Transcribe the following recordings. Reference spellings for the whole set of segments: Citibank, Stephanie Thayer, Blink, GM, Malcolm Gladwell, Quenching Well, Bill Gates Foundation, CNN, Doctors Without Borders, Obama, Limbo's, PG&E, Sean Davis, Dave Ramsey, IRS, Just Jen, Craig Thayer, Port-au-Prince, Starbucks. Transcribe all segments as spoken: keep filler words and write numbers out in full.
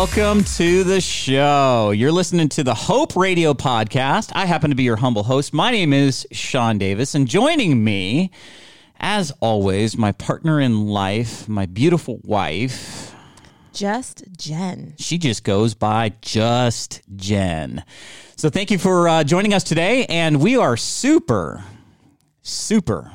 Welcome to the show. You're listening to the Hope Radio Podcast. I happen to be your humble host. My name is Sean Davis, and joining me, as always, my partner in life, my beautiful wife, Just Jen. She just goes by Just Jen. So thank you for uh, joining us today, and we are super, super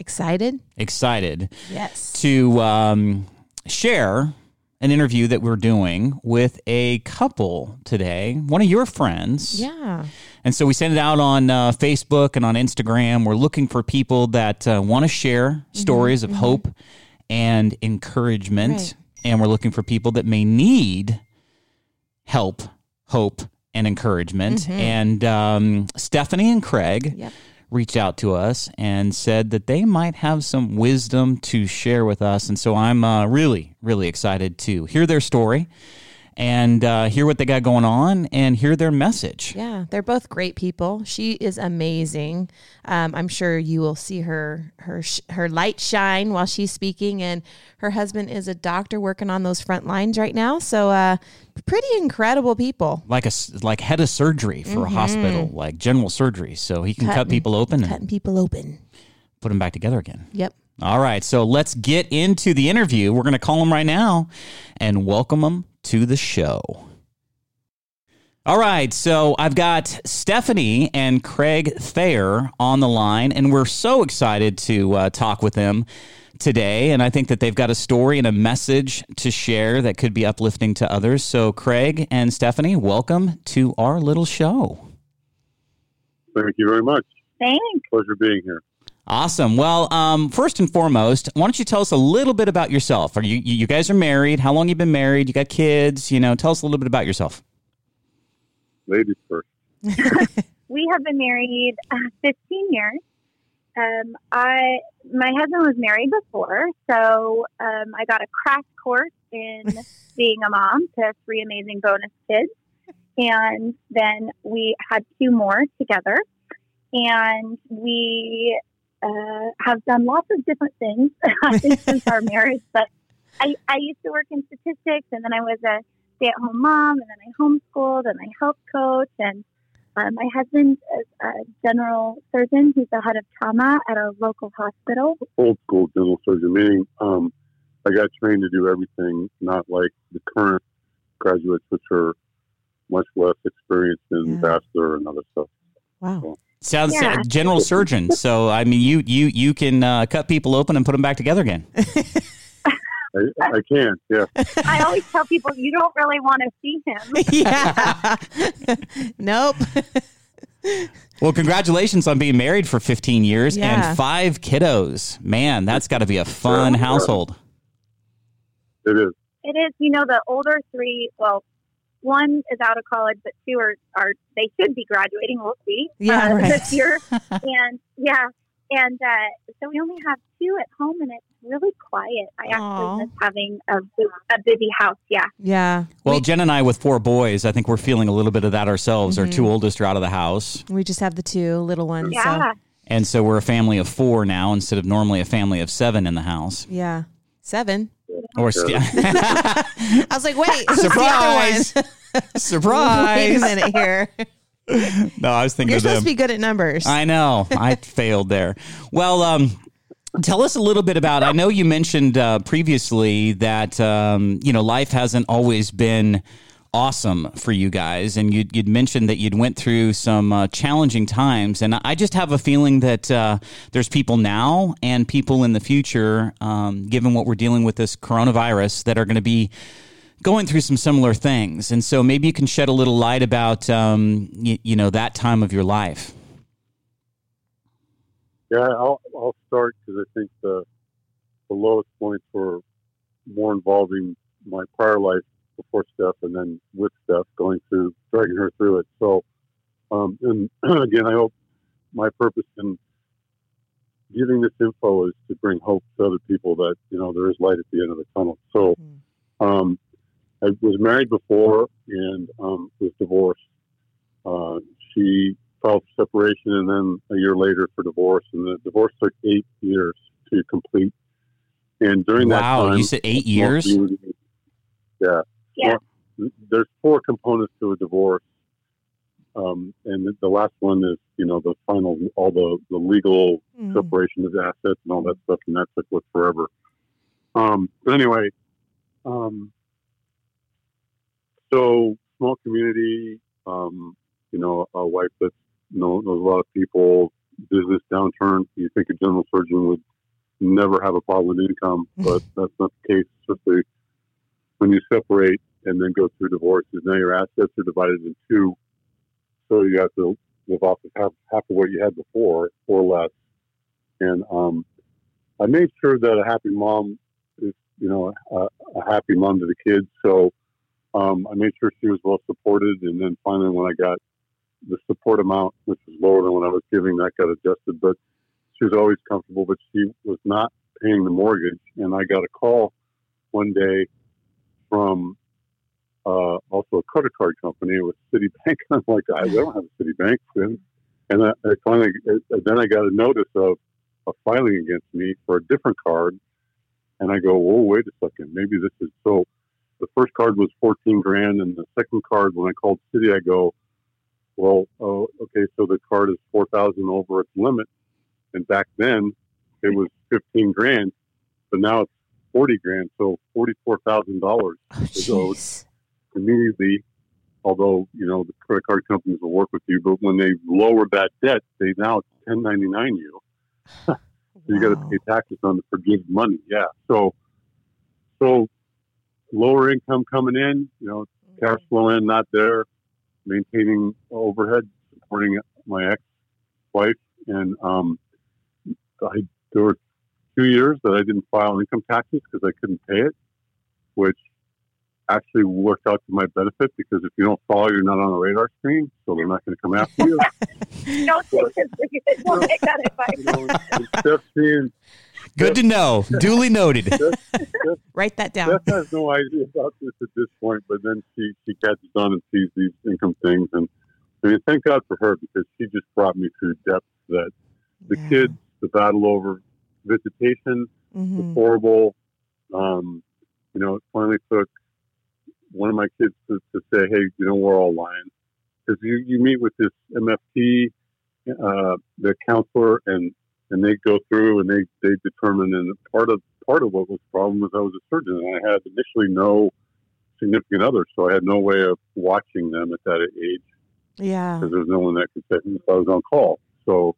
excited. Excited. Yes. To um, share an interview that we're doing with a couple today, one of your friends. Yeah. And so we sent it out on uh, Facebook and on Instagram. We're looking for people that uh, want to share stories mm-hmm. of mm-hmm. hope and encouragement. Right. And we're looking for people that may need help, hope, and encouragement. Mm-hmm. And um, Stephanie and Craig yep. reached out to us and said that they might have some wisdom to share with us. And so I'm uh, really, really excited to hear their story and uh, hear what they got going on and hear their message. Yeah, they're both great people. She is amazing. Um, I'm sure you will see her her sh- her light shine while she's speaking, and her husband is a doctor working on those front lines right now. So uh, pretty incredible people. Like a like head of surgery for mm-hmm. a hospital, like general surgery. So he can cutting, cut people open. Cutting and people open. Put them back together again. Yep. All right, so let's get into the interview. We're going to call them right now and welcome them to the show. All right, so I've got Stephanie and Craig Thayer on the line, and we're so excited to uh, talk with them today. And I think that they've got a story and a message to share that could be uplifting to others. So Craig and Stephanie, welcome to our little show. Thank you very much. Thanks. Pleasure being here. Awesome. Well, um, first and foremost, why don't you tell us a little bit about yourself? Are you you guys are married? How long have you been married? You got kids? You know, tell us a little bit about yourself. Ladies first. We have been married uh, fifteen years. Um, I my husband was married before, so um, I got a crash course in being a mom to three amazing bonus kids, and then we had two more together, and we. Uh, have done lots of different things since our marriage, but I, I used to work in statistics, and then I was a stay-at-home mom, and then I homeschooled, and I helped coach, and uh, my husband is a general surgeon. He's the head of trauma at a local hospital. Old school general surgeon, meaning um, I got trained to do everything, not like the current graduates, which are much less experienced in yeah. vascular and other stuff. Wow. So, Sounds yeah. sad, general surgeon. So, I mean, you you you can uh, cut people open and put them back together again. I, I can, yeah. I always tell people, you don't really want to see him. Yeah. Nope. Well, congratulations on being married for fifteen years yeah. and five kiddos. Man, that's got to be a fun yeah, household. It is. It is. You know, the older three, well, one is out of college, but two are, are they should be graduating. We'll see yeah, uh, right. this year. And yeah, and uh, so we only have two at home, and it's really quiet. I Aww. actually miss having a, a busy house. Yeah. Yeah. Well, we, Jen and I, with four boys, I think we're feeling a little bit of that ourselves. Mm-hmm. Our two oldest are out of the house. We just have the two little ones. Yeah. So. And so we're a family of four now instead of normally a family of seven in the house. Yeah. Seven. Or st- I was like, wait, surprise, surprise. Wait a minute here. No, I was thinking you're supposed them. to be good at numbers. I know, I failed there. Well, um, tell us a little bit about. I know you mentioned uh, previously that um, you know life hasn't always been awesome for you guys, and you'd, you'd mentioned that you'd went through some uh, challenging times, and I just have a feeling that uh, there's people now and people in the future, um, given what we're dealing with this coronavirus, that are going to be going through some similar things, and so maybe you can shed a little light about um, you, you know that time of your life. Yeah, I'll, I'll start because I think the the lowest points were more involving my prior life. Before Steph and then with Steph going through, dragging her through it. So, um, and again, I hope my purpose in giving this info is to bring hope to other people that, you know, there is light at the end of the tunnel. So, um, I was married before and, um, was divorced. Uh, she filed for separation and then a year later for divorce, and the divorce took eight years to complete. And during that wow, time, you said eight years? Yeah. Yeah. there's four components to a divorce. Um, and the last one is, you know, the final, all the, the legal mm. separation of assets and all that stuff. And that took with forever. Um, but anyway, um, so small community, um, you know, a wife that you know, knows a lot of people, business downturn. You think a general surgeon would never have a positive income, but that's not the case. Especially when you separate and then go through divorces, now your assets are divided in two. So you have to live off of half, half of what you had before or less. And um, I made sure that a happy mom is, you know, a, a happy mom to the kids. So um, I made sure she was well supported. And then finally, when I got the support amount, which was lower than what I was giving, that got adjusted. But she was always comfortable, but she was not paying the mortgage. And I got a call one day from Uh, also a credit card company with Citibank. I'm like, I don't have a Citibank. And I, I finally, I, then I got a notice of a filing against me for a different card. And I go, well, wait a second, maybe this is so. The first card was fourteen grand, and the second card, when I called City, I go, well, oh, okay, so the card is four thousand over its limit. And back then, it was fifteen grand, but now it's forty grand, so forty-four thousand dollars. Oh, so immediately, although, you know, the credit card companies will work with you, but when they lower that debt, they now ten ninety-nine you. So you got to pay taxes on the forgiven money. Yeah. So, so lower income coming in, you know, cash flow in, not there, maintaining overhead, supporting my ex-wife. And um, I, there were two years that I didn't file income taxes because I couldn't pay it, which actually worked out to my benefit, because if you don't follow, you're not on the radar screen, so they're not going to come after you. Don't take this. Don't take that advice. Good Steph, to know. Duly noted. Steph, Steph, write that down. Steph has no idea about this at this point, but then she, she catches on and sees these income things. And I mean, thank God for her, because she just brought me through depths that the yeah. kids, the battle over visitation, mm-hmm. was horrible. Um, you know, it finally took one of my kids to, to say, hey, you know, we're all lying. Because you, you meet with this M F T, uh, the counselor, and, and they go through and they, they determine. And part of part of what was the problem was I was a surgeon, and I had initially no significant other, so I had no way of watching them at that age. Yeah. Because there's no one that could say, I was on call. So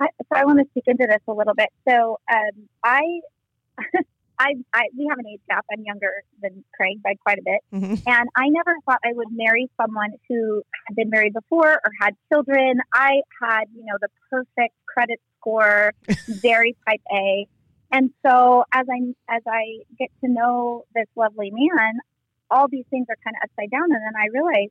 I, so I want to speak into this a little bit. So um, I... I, I, we have an age gap. I'm younger than Craig by quite a bit. Mm-hmm. And I never thought I would marry someone who had been married before or had children. I had, you know, the perfect credit score, very type A. And so as I, as I get to know this lovely man, all these things are kind of upside down. And then I realized,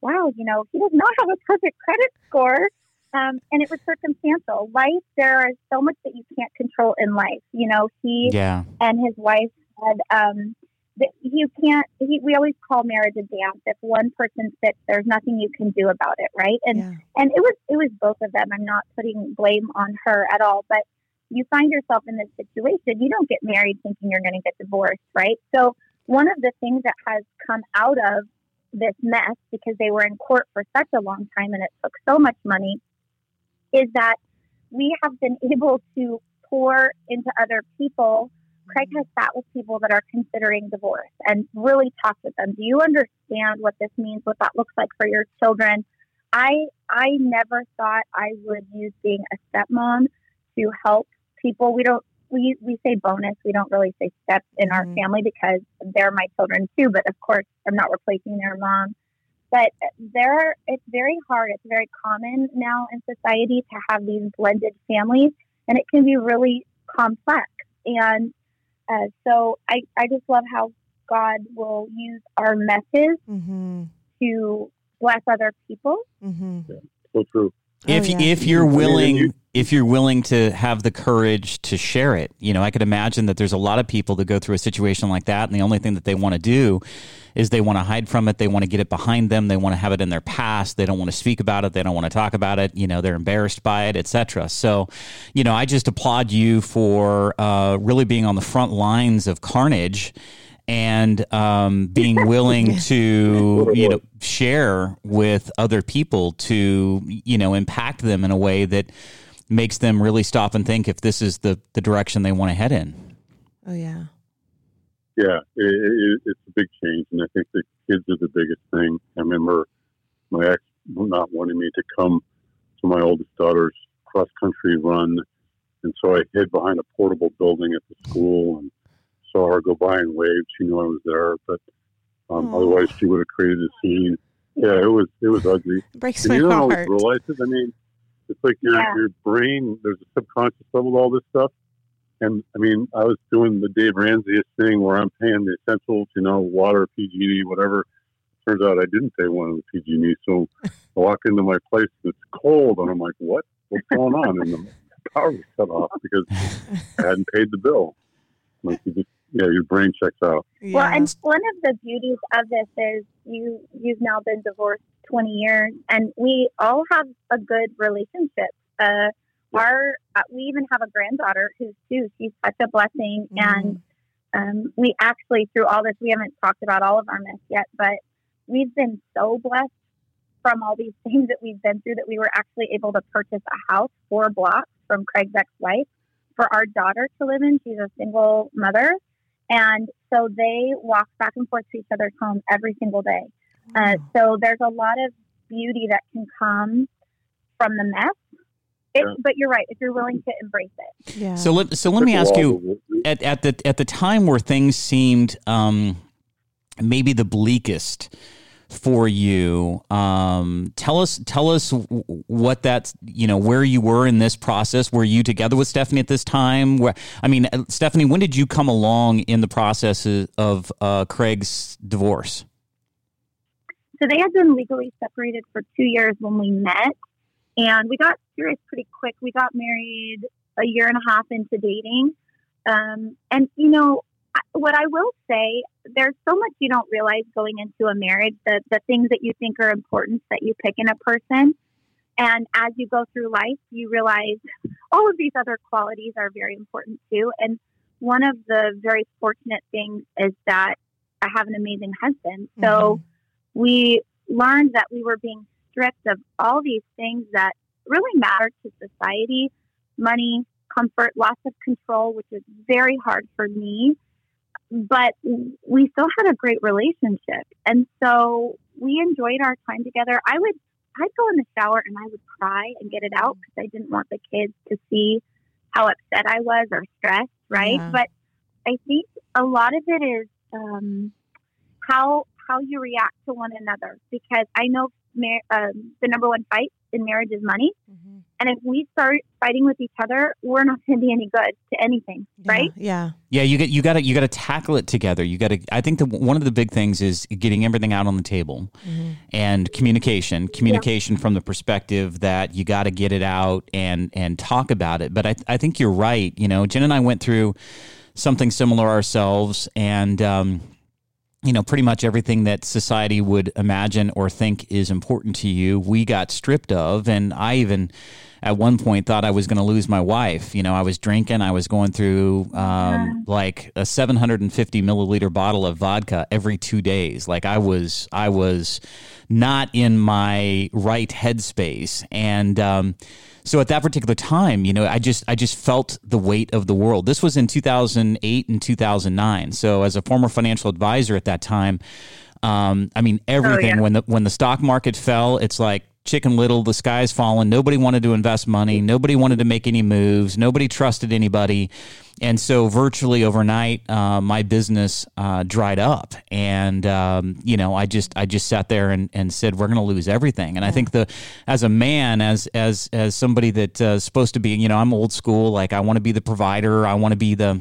wow, you know, he does not have a perfect credit score. Um, and it was circumstantial. Life, there is so much that you can't control in life. You know, he yeah. and his wife said, um, that you can't, he, we always call marriage a dance. If one person sits, there's nothing you can do about it. Right. And, yeah. and it was, it was both of them. I'm not putting blame on her at all, but you find yourself in this situation. You don't get married thinking you're going to get divorced. Right. So one of the things that has come out of this mess, because they were in court for such a long time and it took so much money, is that we have been able to pour into other people. Craig has sat with people that are considering divorce and really talked with them. Do you understand what this means, what that looks like for your children? I I never thought I would use being a stepmom to help people. We don't we, we say bonus. We don't really say step in our mm-hmm. family, because they're my children too. But of course, I'm not replacing their mom. But there, it's very hard. It's very common now in society to have these blended families, and it can be really complex. And uh, so I, I just love how God will use our messes mm-hmm. to bless other people. Mm-hmm. Yeah, so true. If, oh, yeah. if you're willing, if you're willing to have the courage to share it, you know, I could imagine that there's a lot of people that go through a situation like that, and the only thing that they want to do is they want to hide from it. They want to get it behind them. They want to have it in their past. They don't want to speak about it. They don't want to talk about it. You know, they're embarrassed by it, et cetera. So, you know, I just applaud you for uh, really being on the front lines of carnage. and um, being willing to, you know, share with other people to, you know, impact them in a way that makes them really stop and think if this is the, the direction they want to head in. Oh, yeah. Yeah, it, it, it's a big change, and I think the kids are the biggest thing. I remember my ex not wanting me to come to my oldest daughter's cross-country run, and so I hid behind a portable building at the school and saw her go by and waved. She knew I was there, but um, otherwise she would have created a scene. Yeah, it was it was ugly. It breaks and my you don't heart. Always realize it. I mean, it's like your yeah. your brain. There's a subconscious level to all this stuff. And I mean, I was doing the Dave Ramsey thing where I'm paying the essentials, you know, water, P G and E, whatever. Turns out I didn't pay one of the P G and E. So I walk into my place and it's cold. And I'm like, what? What's going on? And the power was cut off because I hadn't paid the bill. Like you just, yeah, your brain checks out. Yeah. Well, and one of the beauties of this is you, you've now been divorced twenty years and we all have a good relationship. Uh, Our, uh, we even have a granddaughter who's too, she's such a blessing. Mm-hmm. And um, we actually, through all this, we haven't talked about all of our myths yet, but we've been so blessed from all these things that we've been through that we were actually able to purchase a house four blocks from Craig's ex-wife for our daughter to live in. She's a single mother. And so they walk back and forth to each other's home every single day. Uh, so there's a lot of beauty that can come from the mess. It, but you're right. If you're willing to embrace it, yeah. So let so let me ask you, at, at the at the time where things seemed um, maybe the bleakest for you, um, tell us tell us what that you know where you were in this process. Were you together with Stephanie at this time? Where I mean, Stephanie, when did you come along in the process of uh, Craig's divorce? So they had been legally separated for two years when we met. And we got serious pretty quick. We got married a year and a half into dating. Um, and, you know, what I will say, there's so much you don't realize going into a marriage, the, the things that you think are important that you pick in a person. And as you go through life, you realize all of these other qualities are very important too. And one of the very fortunate things is that I have an amazing husband. Mm-hmm. So we learned that we were being stripped of all these things that really matter to society: money, comfort, loss of control, which is very hard for me. But we still had a great relationship. And so we enjoyed our time together. I would, I'd go in the shower and I would cry and get it out because I didn't want the kids to see how upset I was or stressed, right? Yeah. But I think a lot of it is um, how, how you react to one another, because I know Mar- um, the number one fight in marriage is money. Mm-hmm. And if we start fighting with each other, we're not going to be any good to anything, yeah, right? Yeah. Yeah. You get, you got to, you got to tackle it together. You got to, I think that one of the big things is getting everything out on the table, mm-hmm. and communication, communication yeah. from the perspective that you got to get it out and, and talk about it. But I, I think you're right. You know, Jen and I went through something similar ourselves, and, um, you know, pretty much everything that society would imagine or think is important to you, we got stripped of. And I even at one point thought I was going to lose my wife. You know, I was drinking, I was going through um, yeah. like a seven hundred fifty milliliter bottle of vodka every two days. Like I was, I was not in my right headspace. And um, so at that particular time, you know, I just, I just felt the weight of the world. This was in two thousand eight and two thousand nine. So as a former financial advisor at that time, um, I mean, everything, oh, yeah. when the, when the stock market fell, it's like Chicken Little, the sky's fallen. Nobody wanted to invest money. Nobody wanted to make any moves. Nobody trusted anybody. And so virtually overnight, uh, my business uh, dried up. And, um, you know, I just I just sat there and, and said, we're going to lose everything. And yeah. I think the as a man, as as as somebody that's uh, supposed to be, you know, I'm old school. Like I want to be the provider. I want to be the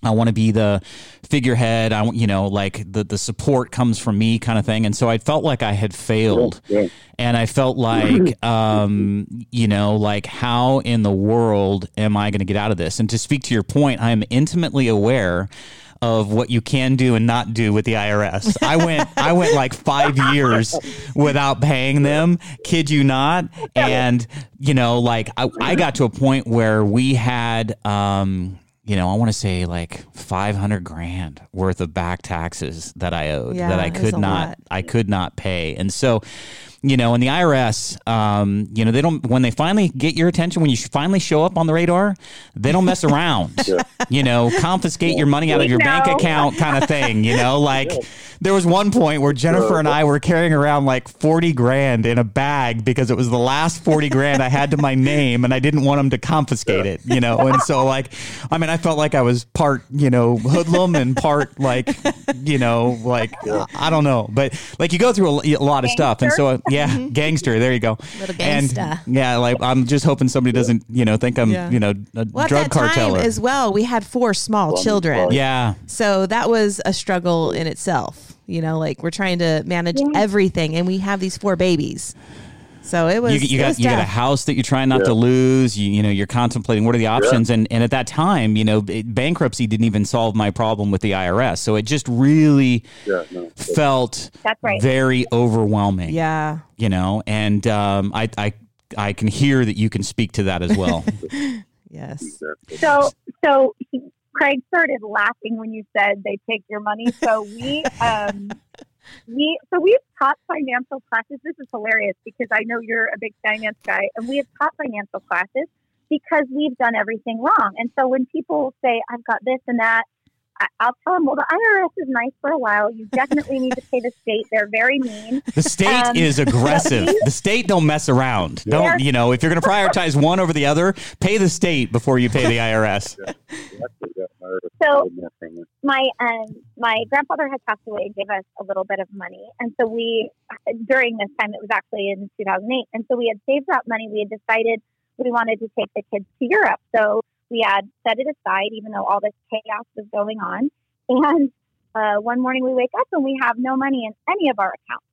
I want to be the figurehead. I want, you know, like the, the support comes from me kind of thing. And so I felt like I had failed, yeah, yeah. and I felt like, um, you know, like how in the world am I going to get out of this? And to speak to your point, I'm intimately aware of what you can do and not do with the I R S. I went, I went like five years without paying them, kid you not. And, you know, like I, I got to a point where we had, um, you know, I want to say like five hundred grand worth of back taxes that I owed yeah, that I could not, lot. I could not pay. And so, you know, and the I R S, um, you know, they don't, when they finally get your attention, when you finally show up on the radar, they don't mess around, sure. you know, confiscate yeah. your money out of your no. bank account kind of thing, you know, like yeah. there was one point where Jennifer sure. and I were carrying around like forty grand in a bag because it was the last forty grand I had to my name and I didn't want them to confiscate yeah. it, you know? And so like, I mean, I I felt like I was part, you know, hoodlum and part like, you know, like, yeah. I don't know. But like you go through a, a lot of gangster. stuff. And so, uh, yeah, gangster. There you go. Little gangster. And yeah, like I'm just hoping somebody doesn't, you know, think I'm, yeah. you know, a well, drug carteller. Time as well, we had four small well, children. Well, yeah. So that was a struggle in itself. You know, like we're trying to manage yeah. everything and we have these four babies. So it was. You, you it got was you got a house that you're trying not yeah. to lose. You you know you're contemplating what are the options, yeah. and and at that time you know it, bankruptcy didn't even solve my problem with the I R S, so it just really yeah, no, felt that's right. very overwhelming. Yeah, you know, and um, I I I can hear that you can speak to that as well. yes. So so Craig started laughing when you said they take your money. So we. Um, We so we've taught financial classes. This is hilarious because I know you're a big finance guy, and we have taught financial classes because we've done everything wrong. And so when people say, I've got this and that, I'll tell them, well, the I R S is nice for a while. You definitely need to pay the state. They're very mean. The state um, is aggressive. The state don't mess around. Yeah. Don't, you know, if you're going to prioritize one over the other, pay the state before you pay the I R S. Yeah. Yeah. So my um, my grandfather had passed away and gave us a little bit of money. And so we, during this time, it was actually in two thousand eight. And so we had saved up money. We had decided we wanted to take the kids to Europe. So we had set it aside, even though all this chaos was going on. And uh, one morning we wake up and we have no money in any of our accounts.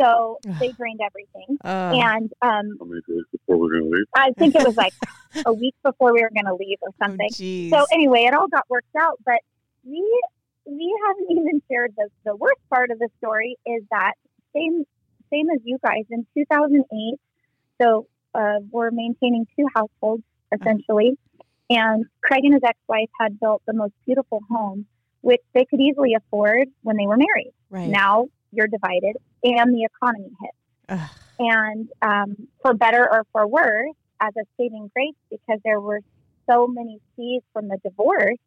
So they drained everything. Uh, and um, how many days before we were going to leave? I think it was like a week before we were going to leave or something. Oh, so anyway, it all got worked out. But we we haven't even shared the, the worst part of the story is that same same as you guys in two thousand eight. So uh, we're maintaining two households essentially, and Craig and his ex-wife had built the most beautiful home, which they could easily afford when they were married. Right now. You're divided, and the economy hit. Ugh. And um, for better or for worse, as a saving grace, because there were so many fees from the divorce,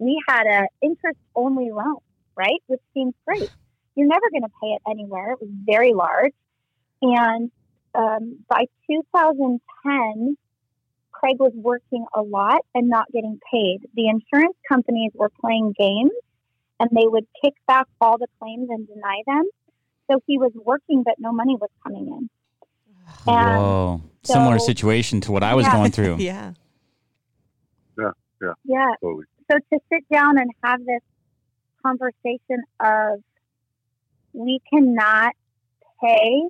we had an interest-only loan, right? Which seems great. You're never going to pay it anywhere. It was very large. And um, by two thousand ten, Craig was working a lot and not getting paid. The insurance companies were playing games, and they would kick back all the claims and deny them. So he was working, but no money was coming in. And Whoa. So, similar situation to what I was yeah. going through. yeah. Yeah. Yeah. Yeah. Totally. So to sit down and have this conversation of we cannot pay,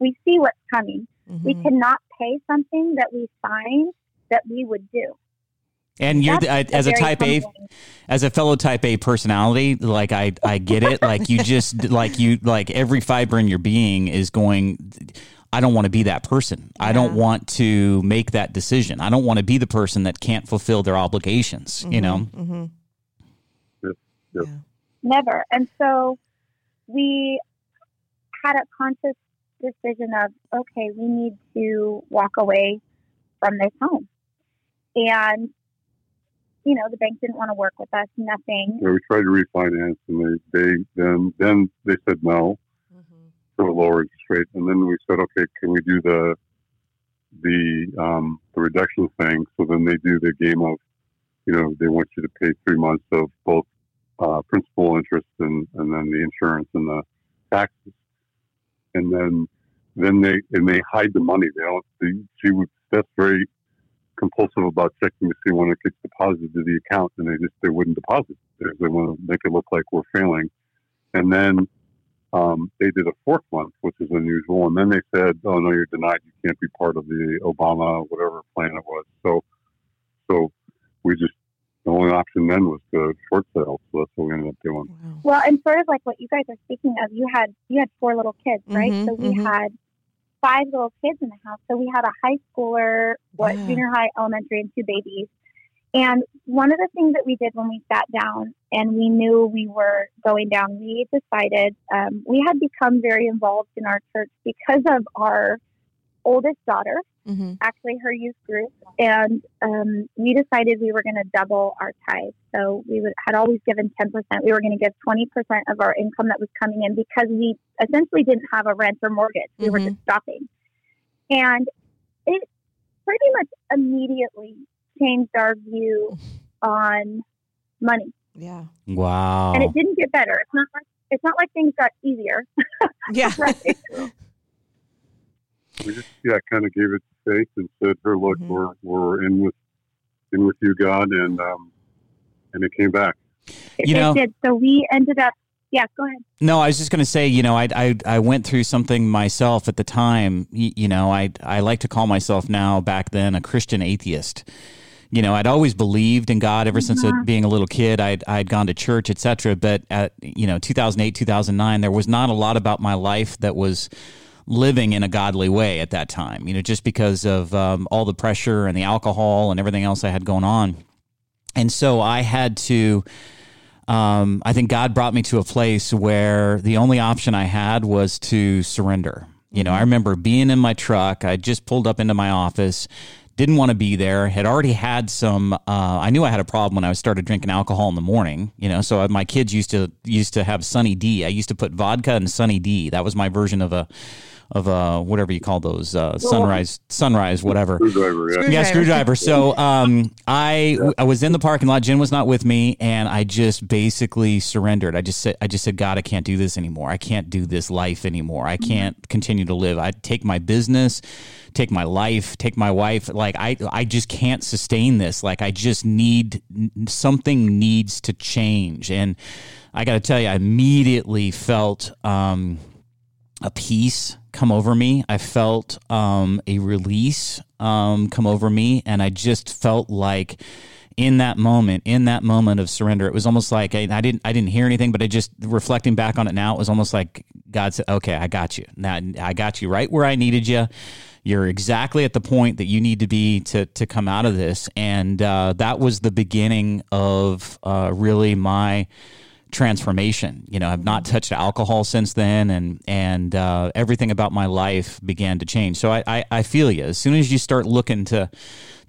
we see what's coming. Mm-hmm. We cannot pay something that we signed that we would do. And you're the, I, as a type A, as a fellow type A personality, like I, I get it. Like you just like you like every fiber in your being is going, I don't want to be that person. Yeah. I don't want to make that decision. I don't want to be the person that can't fulfill their obligations, mm-hmm, you know? Mm-hmm. Yep, yep. Yeah. Never. And so we had a conscious decision of, okay, we need to walk away from this home. And you know, the bank didn't want to work with us, nothing. Yeah, we tried to refinance, and they, they then, then they said no mm-hmm. for a lower interest rate. And then we said, okay, can we do the the um, the reduction thing? So then they do the game of, you know, they want you to pay three months of both uh, principal interest and, and then the insurance and the taxes. And then then they and they hide the money. They don't. They, she would. That's very compulsive about checking to see when it gets deposited to the account, and they just they wouldn't deposit it. They want to make it look like we're failing. And then um, they did a fourth month, which is unusual. And then they said, "Oh no, you're denied. You can't be part of the Obama whatever plan it was." So, so we just the only option then was the short sale. So that's what we ended up doing. Wow. Well, and sort of like what you guys are speaking of, you had you had four little kids, right? Mm-hmm, so we mm-hmm. had. five little kids in the house. So we had a high schooler, what, yeah. junior high, elementary, and two babies. And one of the things that we did when we sat down and we knew we were going down, we decided um, we had become very involved in our church because of our oldest daughter, mm-hmm. actually her youth group. And um, we decided we were going to double our tithe. So we would, had always given ten percent. We were going to give twenty percent of our income that was coming in because we essentially didn't have a rent or mortgage. We mm-hmm. were just stopping. And it pretty much immediately changed our view on money. Yeah. Wow. And it didn't get better. It's not like, it's not like things got easier. Yeah. Right? We just yeah, kind of gave it to faith and said, "Hey, look, mm-hmm. we're we're in with in with you, God," and um, and it came back. You know, it did. So we ended up. Yeah, go ahead. No, I was just going to say, you know, I, I I went through something myself at the time. You, you know, I I like to call myself now, back then, a Christian atheist. You know, I'd always believed in God ever since yeah. being a little kid. I'd I'd gone to church, et cetera. But at you know, two thousand eight, two thousand nine, there was not a lot about my life that was living in a godly way at that time. You know, just because of um, all the pressure and the alcohol and everything else I had going on, and so I had to. Um, I think God brought me to a place where the only option I had was to surrender. You know, I remember being in my truck. I just pulled up into my office, didn't want to be there, had already had some, uh, I knew I had a problem when I started drinking alcohol in the morning, you know, so my kids used to, used to have Sunny D. I used to put vodka and Sunny D. That was my version of a, of a, whatever you call those, uh, sunrise, sunrise, whatever. Screwdriver, yeah. Screwdriver. Yeah, screwdriver. So um, I, I was in the parking lot. Jen was not with me, and I just basically surrendered. I just said, I just said, God, I can't do this anymore. I can't do this life anymore. I can't continue to live. I take my business, take my life, take my wife. Like I, I just can't sustain this. Like I just need something needs to change. And I got to tell you, I immediately felt um, a peace come over me. I felt um, a release um, come over me, and I just felt like in that moment, in that moment of surrender, it was almost like I, I didn't, I didn't hear anything, but I just reflecting back on it now, it was almost like God said, "Okay, I got you. Now I got you right where I needed you. You're exactly at the point that you need to be to to come out of this." And uh, that was the beginning of uh, really my transformation. You know, I've not touched alcohol since then, and and uh, everything about my life began to change. So I, I, I feel you. As soon as you start looking to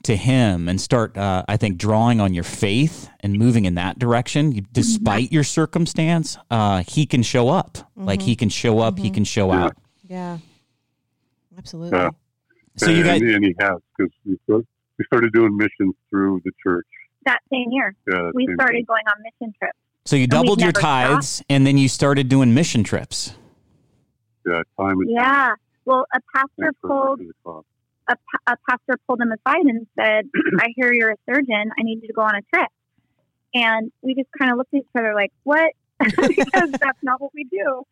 to him and start, uh, I think, drawing on your faith and moving in that direction, you, despite mm-hmm. your circumstance, uh, he can show up. Mm-hmm. Like he can show up, mm-hmm. he can show yeah. out. Yeah, absolutely. Yeah. So and, you guys, and he has, because we started doing missions through the church that same year. Yeah, that we same started year. Going on mission trips. So you doubled your tithes, stopped. And then you started doing mission trips. Yeah, time and yeah. Time. Well, a pastor pulled a, a pastor pulled him aside and said, "I hear you're a surgeon. I need you to go on a trip." And we just kind of looked at each other like, "What?" Because that's not what we do.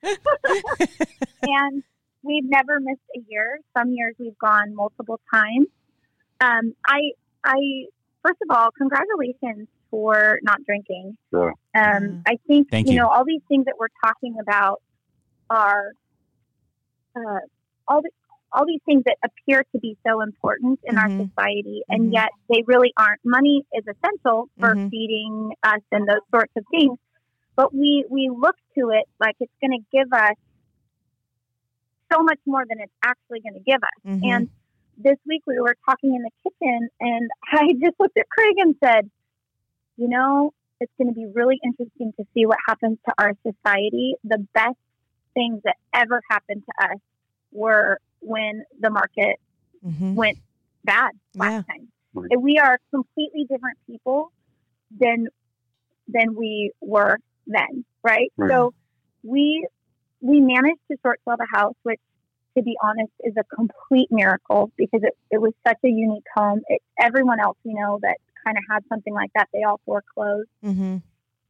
And we've never missed a year. Some years we've gone multiple times. Um, I, I first of all, congratulations for not drinking. Sure. Um, I think, you, you know, all these things that we're talking about are uh, all, the, all these things that appear to be so important in mm-hmm. our society, and mm-hmm. yet they really aren't. Money is essential for mm-hmm. feeding us and those sorts of things. But we, we look to it like it's going to give us so much more than it's actually going to give us. Mm-hmm. And this week we were talking in the kitchen, and I just looked at Craig and said, "You know, it's going to be really interesting to see what happens to our society. The best things that ever happened to us were when the market mm-hmm. went bad last yeah. time. Right. We are completely different people than than we were then, right? right? So we we managed to short sell the house, which, to be honest, is a complete miracle because it, it was such a unique home. It, everyone else, you know, that kind of had something like that, they all foreclosed. Mm-hmm.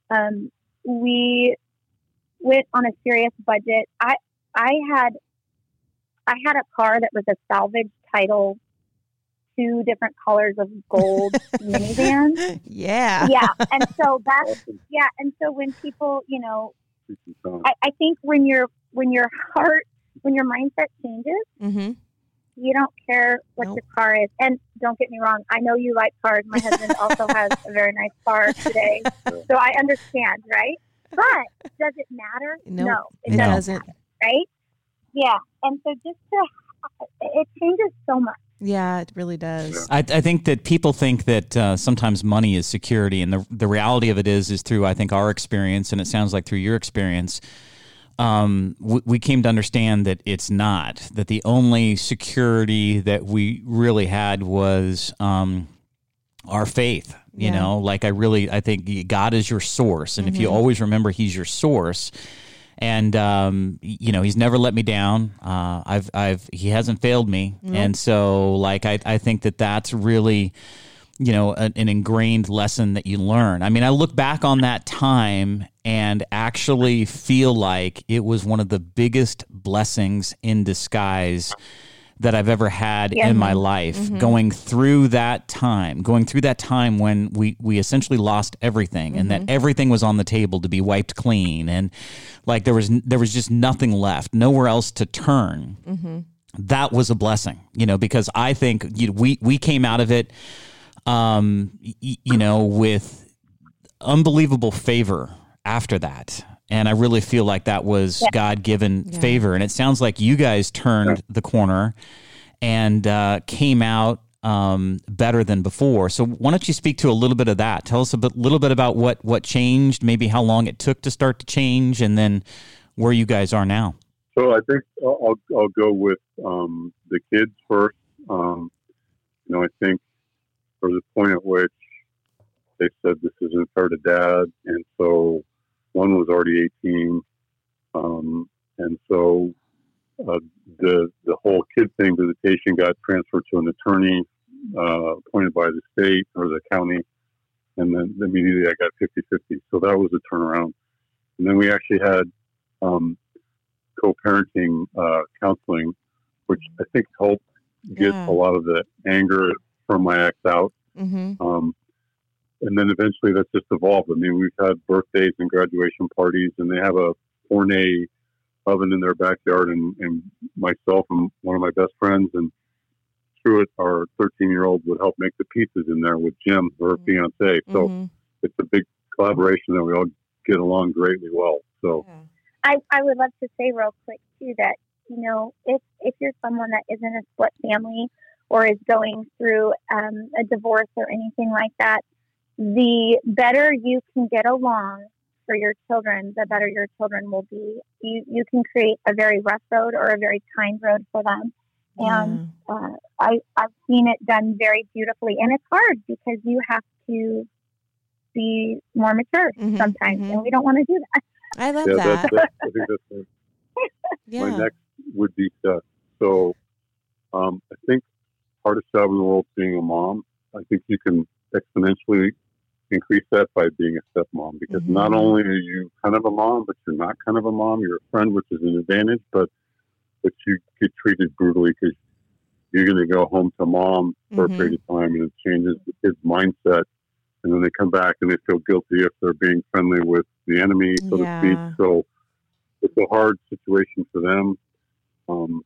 Um, we went on a serious budget. I I had I had a car that was a salvage title, two different colors of gold minivan. Yeah, yeah. And so that's yeah. And so when people, you know, I, I think when your when your heart when your mindset changes, mm-hmm. You don't care what nope. your car is. And don't get me wrong, I know you like cars. My husband also has a very nice car today. So I understand, right? But does it matter? Nope. No, it, it doesn't. doesn't. Matter, right? Yeah. And so just to, it changes so much. Yeah, it really does. I, I think that people think that uh, sometimes money is security. And the the reality of it is, is through, I think, our experience, and it sounds like through your experience, um, we, we came to understand that it's not, that the only security that we really had was um, our faith. You yeah. know, like I really, I think God is your source. And mm-hmm. if you always remember he's your source, and, um, you know, he's never let me down. Uh, I've, I've, he hasn't failed me. Mm-hmm. And so like, I, I think that that's really, you know, an, an ingrained lesson that you learn. I mean, I look back on that time and actually feel like it was one of the biggest blessings in disguise that I've ever had yeah. in my life, mm-hmm. going through that time, going through that time when we, we essentially lost everything mm-hmm. and that everything was on the table to be wiped clean. And like, there was, there was just nothing left, nowhere else to turn. Mm-hmm. That was a blessing, you know, because I think you know, we, we came out of it, um, y- you know, with unbelievable favor after that. And I really feel like that was yeah. God-given yeah. favor. And it sounds like you guys turned the corner and uh, came out um, better than before. So why don't you speak to a little bit of that? Tell us a bit, little bit about what, what changed, maybe how long it took to start to change, and then where you guys are now. So I think I'll, I'll go with um, the kids first. Um, you know, I think there was a point at which they said, this isn't fair to Dad. And so... one was already eighteen, um, and so uh, the the whole kid thing visitation got transferred to an attorney uh, appointed by the state or the county, and then immediately I got fifty-fifty. So that was a turnaround. And then we actually had um, co-parenting uh, counseling, which I think helped get yeah. a lot of the anger from my ex out. Mm-hmm. Um, And then eventually that's just evolved. I mean, we've had birthdays and graduation parties, and they have a Fournet oven in their backyard, and, and myself and one of my best friends, and through it, our thirteen-year-old would help make the pizzas in there with Jim, her fiancé. So mm-hmm. it's a big collaboration that we all get along greatly well. So yeah. I, I would love to say real quick, too, that, you know, if, if you're someone that isn't a split family or is going through um, a divorce or anything like that, the better you can get along for your children, the better your children will be. You you can create a very rough road or a very kind road for them. Yeah. And uh, I, I've seen it done very beautifully. And it's hard because you have to be more mature mm-hmm, sometimes. Mm-hmm. And we don't want to do that. I love yeah, that. That's, that's, I think that's my, yeah. my next would be Seth. So um, I think hardest job in the world being a mom. I think you can exponentially increase that by being a stepmom, because mm-hmm. not only are you kind of a mom, but you're not kind of a mom. You're a friend, which is an advantage, but but you get treated brutally because you're going to go home to mom for mm-hmm. a period of time, and it changes the kid's mindset. And then they come back and they feel guilty if they're being friendly with the enemy, so yeah. to speak. So it's a hard situation for them. Um,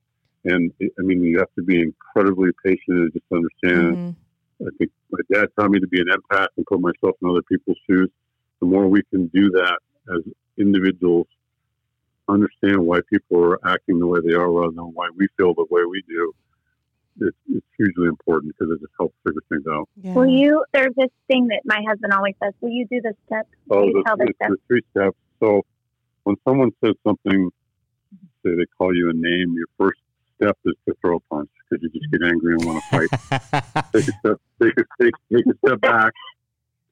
and it, I mean, you have to be incredibly patient and just understand mm-hmm. I think my dad taught me to be an empath and put myself in other people's shoes. The more we can do that as individuals, understand why people are acting the way they are rather than why we feel the way we do, it's, it's hugely important because it just helps figure things out. Yeah. Will you, there's this thing that my husband always says, will you do the steps? Oh, the, tell the, the, steps? the three steps. So when someone says something, say they call you a name, your first step is to throw a punch because you just get angry and want to fight. take a step, take a, take, take a step back,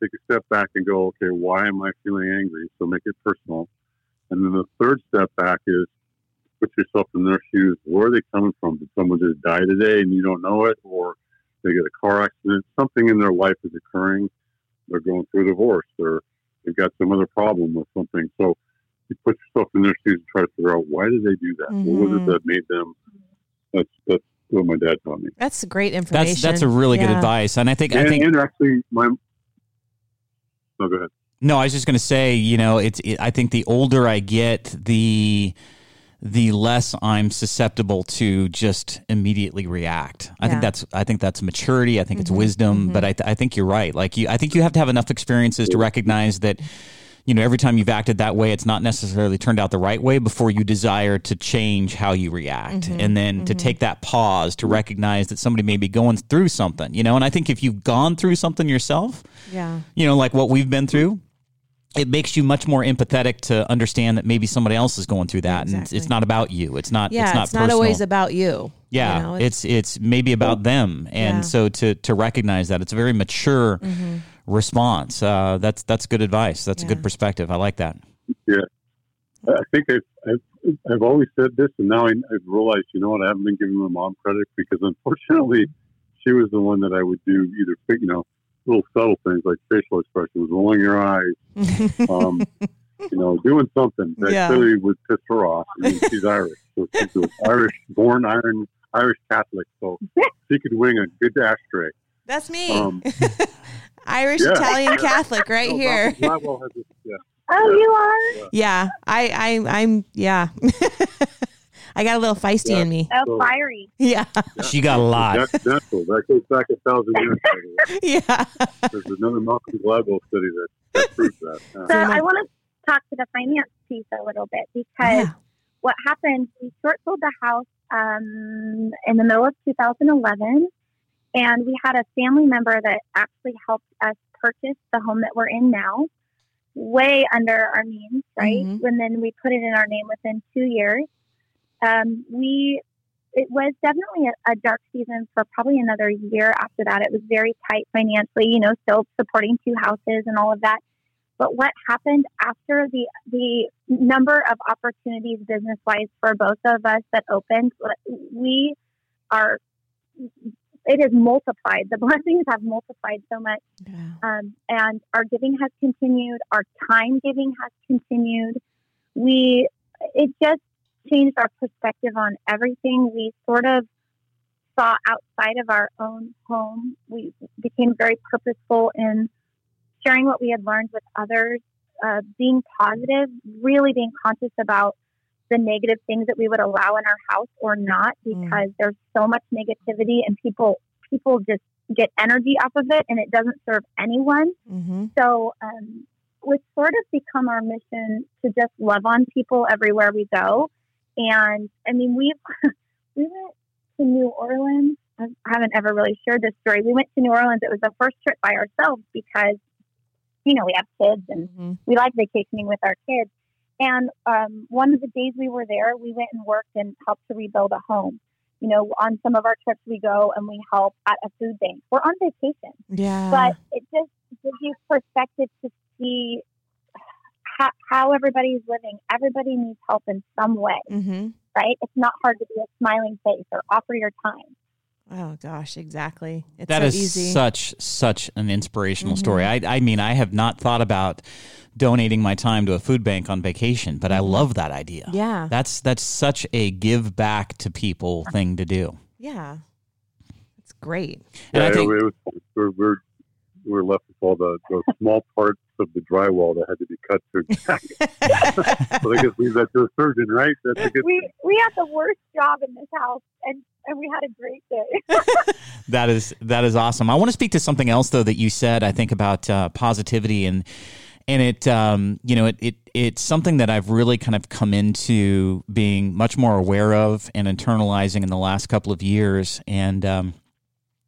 take a step back and go, okay, why am I feeling angry? So make it personal. And then the third step back is put yourself in their shoes. Where are they coming from? Did someone just die today and you don't know it? Or they get a car accident? Something in their life is occurring. They're going through a divorce or they've got some other problem with something. So you put yourself in their shoes and try to figure out why did they do that? Mm-hmm. What was it that made them? That's that's what my dad taught me. That's great information. That's that's a really yeah. good advice, and I think and, I think and actually my. No, go ahead. No, I was just going to say, you know, it's. It, I think the older I get, the the less I'm susceptible to just immediately react. I yeah. think that's I think that's maturity. I think mm-hmm. it's wisdom. Mm-hmm. But I, th- I think you're right. Like you, I think you have to have enough experiences to recognize that, you know, every time you've acted that way, it's not necessarily turned out the right way before you desire to change how you react. Mm-hmm. And then mm-hmm. to take that pause to recognize that somebody may be going through something, you know, and I think if you've gone through something yourself, yeah, you know, like what we've been through, it makes you much more empathetic to understand that maybe somebody else is going through that. Exactly. And it's, it's not about you. It's not, yeah, it's not, it's not always about you. Yeah. You know, it's, it's, it's maybe about them. And yeah. so to, to recognize that it's a very mature mm-hmm. response. Uh, that's, that's good advice. That's yeah. a good perspective. I like that. Yeah. I think I've, I've, I've always said this, and now I, I've realized, you know what? I haven't been giving my mom credit because unfortunately she was the one that I would do either, you know, little subtle things like facial expressions, rolling your eyes, um, you know, doing something that yeah. clearly would piss her off. I mean, she's Irish, so she's an Irish born Irish, Irish Catholic, so she could wing a good ashtray. That's me, um, Irish yeah. Italian Catholic, right no, here. Malcolm Gladwell has this, yeah. Oh, yeah. You are? Yeah, I, I, I'm, yeah. I got a little feisty yeah. in me. Oh, so, fiery. Yeah. yeah. She got a lot. That's natural. That goes back a thousand years. yeah. There's another Malcolm Gladwell study that, that proves that. Uh, so I want to talk to the finance piece a little bit because yeah. what happened, we short sold the house um, in the middle of two thousand eleven, and we had a family member that actually helped us purchase the home that we're in now, way under our means, right? Mm-hmm. And then we put it in our name within two years. Um, we, it was definitely a, a dark season for probably another year after that. It was very tight financially, you know, still supporting two houses and all of that. But what happened after the, the number of opportunities business-wise for both of us that opened, we are, it has multiplied. The blessings have multiplied so much. Yeah. Um, and our giving has continued. Our time giving has continued. We, it just, changed our perspective on everything. We sort of saw outside of our own home. We became very purposeful in sharing what we had learned with others, uh, being positive, really being conscious about the negative things that we would allow in our house or not, because mm. there's so much negativity and people people just get energy off of it and it doesn't serve anyone. Mm-hmm. So um, it's sort of become our mission to just love on people everywhere we go. And I mean, we we went to New Orleans. I haven't ever really shared this story. We went to New Orleans. It was the first trip by ourselves because, you know, we have kids and mm-hmm. we like vacationing with our kids. And um, one of the days we were there, we went and worked and helped to rebuild a home. You know, on some of our trips, we go and we help at a food bank. We're on vacation. Yeah. But it just gives you perspective to see How, how everybody's living. Everybody needs help in some way, mm-hmm. right? It's not hard to be a smiling face or offer your time. Oh gosh, exactly. It's that so is easy. such, such an inspirational mm-hmm. story. I, I mean, I have not thought about donating my time to a food bank on vacation, but I love that idea. Yeah. That's, that's such a give back to people thing to do. Yeah. It's great. And yeah, I think it was, we're, we're, we're left with all the, the small parts of the drywall that had to be cut to exactly. So I guess leave that to a surgeon, right? That's a good we thing. We had the worst job in this house, and, and we had a great day. That is that is awesome. I want to speak to something else though that you said. I think about uh, positivity, and and it um, you know it, it it's something that I've really kind of come into being much more aware of and internalizing in the last couple of years. And um,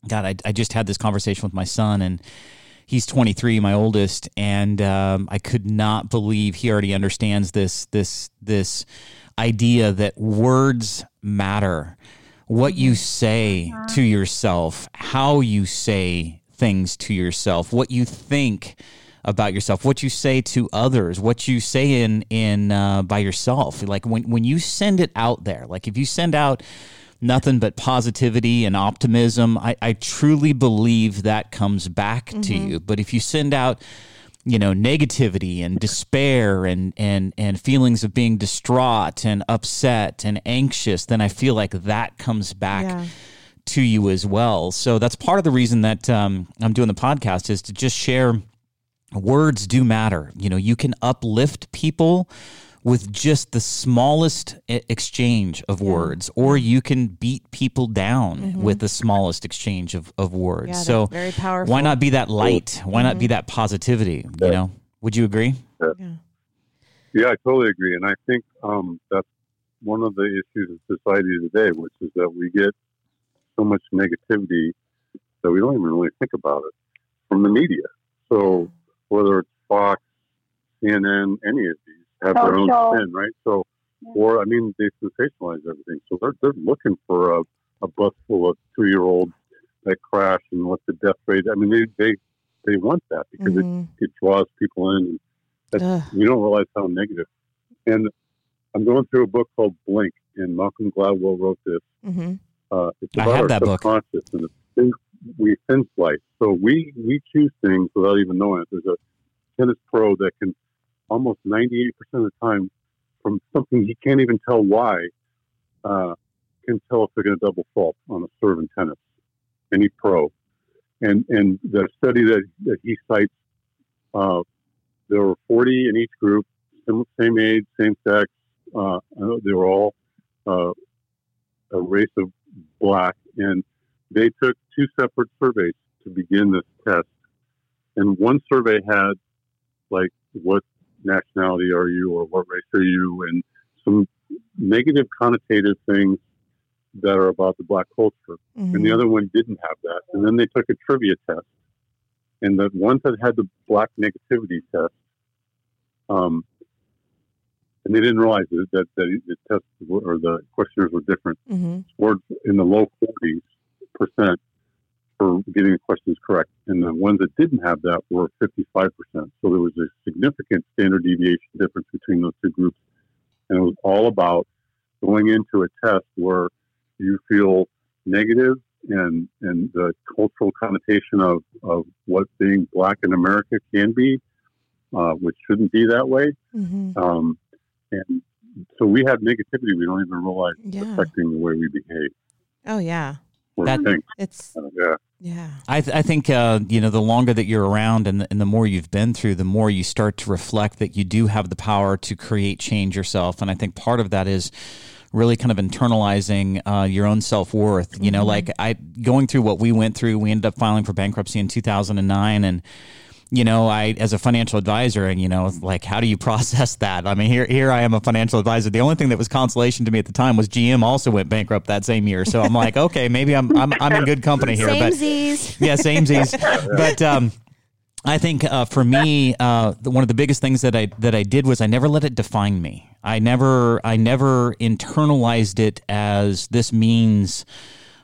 God, I, I just had this conversation with my son and. He's twenty-three, my oldest, and um, I could not believe he already understands this this this idea that words matter. What you say to yourself, how you say things to yourself, what you think about yourself, what you say to others, what you say in in uh, by yourself. Like when when you send it out there, like if you send out nothing but positivity and optimism. I, I truly believe that comes back mm-hmm. to you. But if you send out, you know, negativity and despair and, and, and feelings of being distraught and upset and anxious, then I feel like that comes back yeah. to you as well. So that's part of the reason that um, I'm doing the podcast is to just share words do matter. You know, you can uplift people with just the smallest exchange of words, or you can beat people down mm-hmm. with the smallest exchange of, of words. Yeah, so very powerful. Why not be that light? Why mm-hmm. not be that positivity? Yeah. You know, would you agree? Yeah. Yeah. yeah, I totally agree. And I think um, that's one of the issues of society today, which is that we get so much negativity that we don't even really think about it from the media. So whether it's Fox, C N N, any of these, have their own spin, right? So, or, I mean, they sensationalize everything. So they're they're looking for a, a bus full of two-year-olds that crash and what's the death rate. I mean, they they, they want that because mm-hmm. it, it draws people in. And you don't realize how negative. And I'm going through a book called Blink, and Malcolm Gladwell wrote this. Mm-hmm. Uh, it's about I have our that subconscious, book. And it's things we sense life. So we, we choose things without even knowing it. There's a tennis pro that can almost ninety-eight percent of the time from something he can't even tell why, uh, can tell if they're going to double fault on a serve in tennis, any pro. And and the study that, that he cites, uh, there were forty in each group, same age, same sex. Uh, they were all uh, a race of black. And they took two separate surveys to begin this test. And one survey had, like, what nationality are you or what race are you, and some negative connotated things that are about the black culture. Mm-hmm. And the other one didn't have that. And then they took a trivia test. And the ones that had the black negativity test, um, and they didn't realize that, that, that the tests were, or the questioners were different, mm-hmm. scored in the low forties percent for getting the questions correct. And the ones that didn't have that were fifty-five percent. So there was a significant standard deviation difference between those two groups. And it was all about going into a test where you feel negative and, and the cultural connotation of, of what being black in America can be, uh, which shouldn't be that way. Mm-hmm. Um, and so we have negativity we don't even realize yeah. is affecting the way we behave. Oh, yeah. That, think. It's, uh, yeah. Yeah. I th- I think, uh, you know, the longer that you're around and the, and the more you've been through, the more you start to reflect that you do have the power to create change yourself. And I think part of that is really kind of internalizing uh, your own self-worth. You mm-hmm. know, like I going through what we went through, we ended up filing for bankruptcy in two thousand nine. And, you know, I, as a financial advisor, and, you know, like, how do you process that? I mean, here, here I am a financial advisor. The only thing that was consolation to me at the time was G M also went bankrupt that same year. So I'm like, okay, maybe I'm, I'm, I'm in good company here, samesies. But yeah, samesies. But, um, I think, uh, for me, uh, the, one of the biggest things that I, that I did was I never let it define me. I never, I never internalized it as this means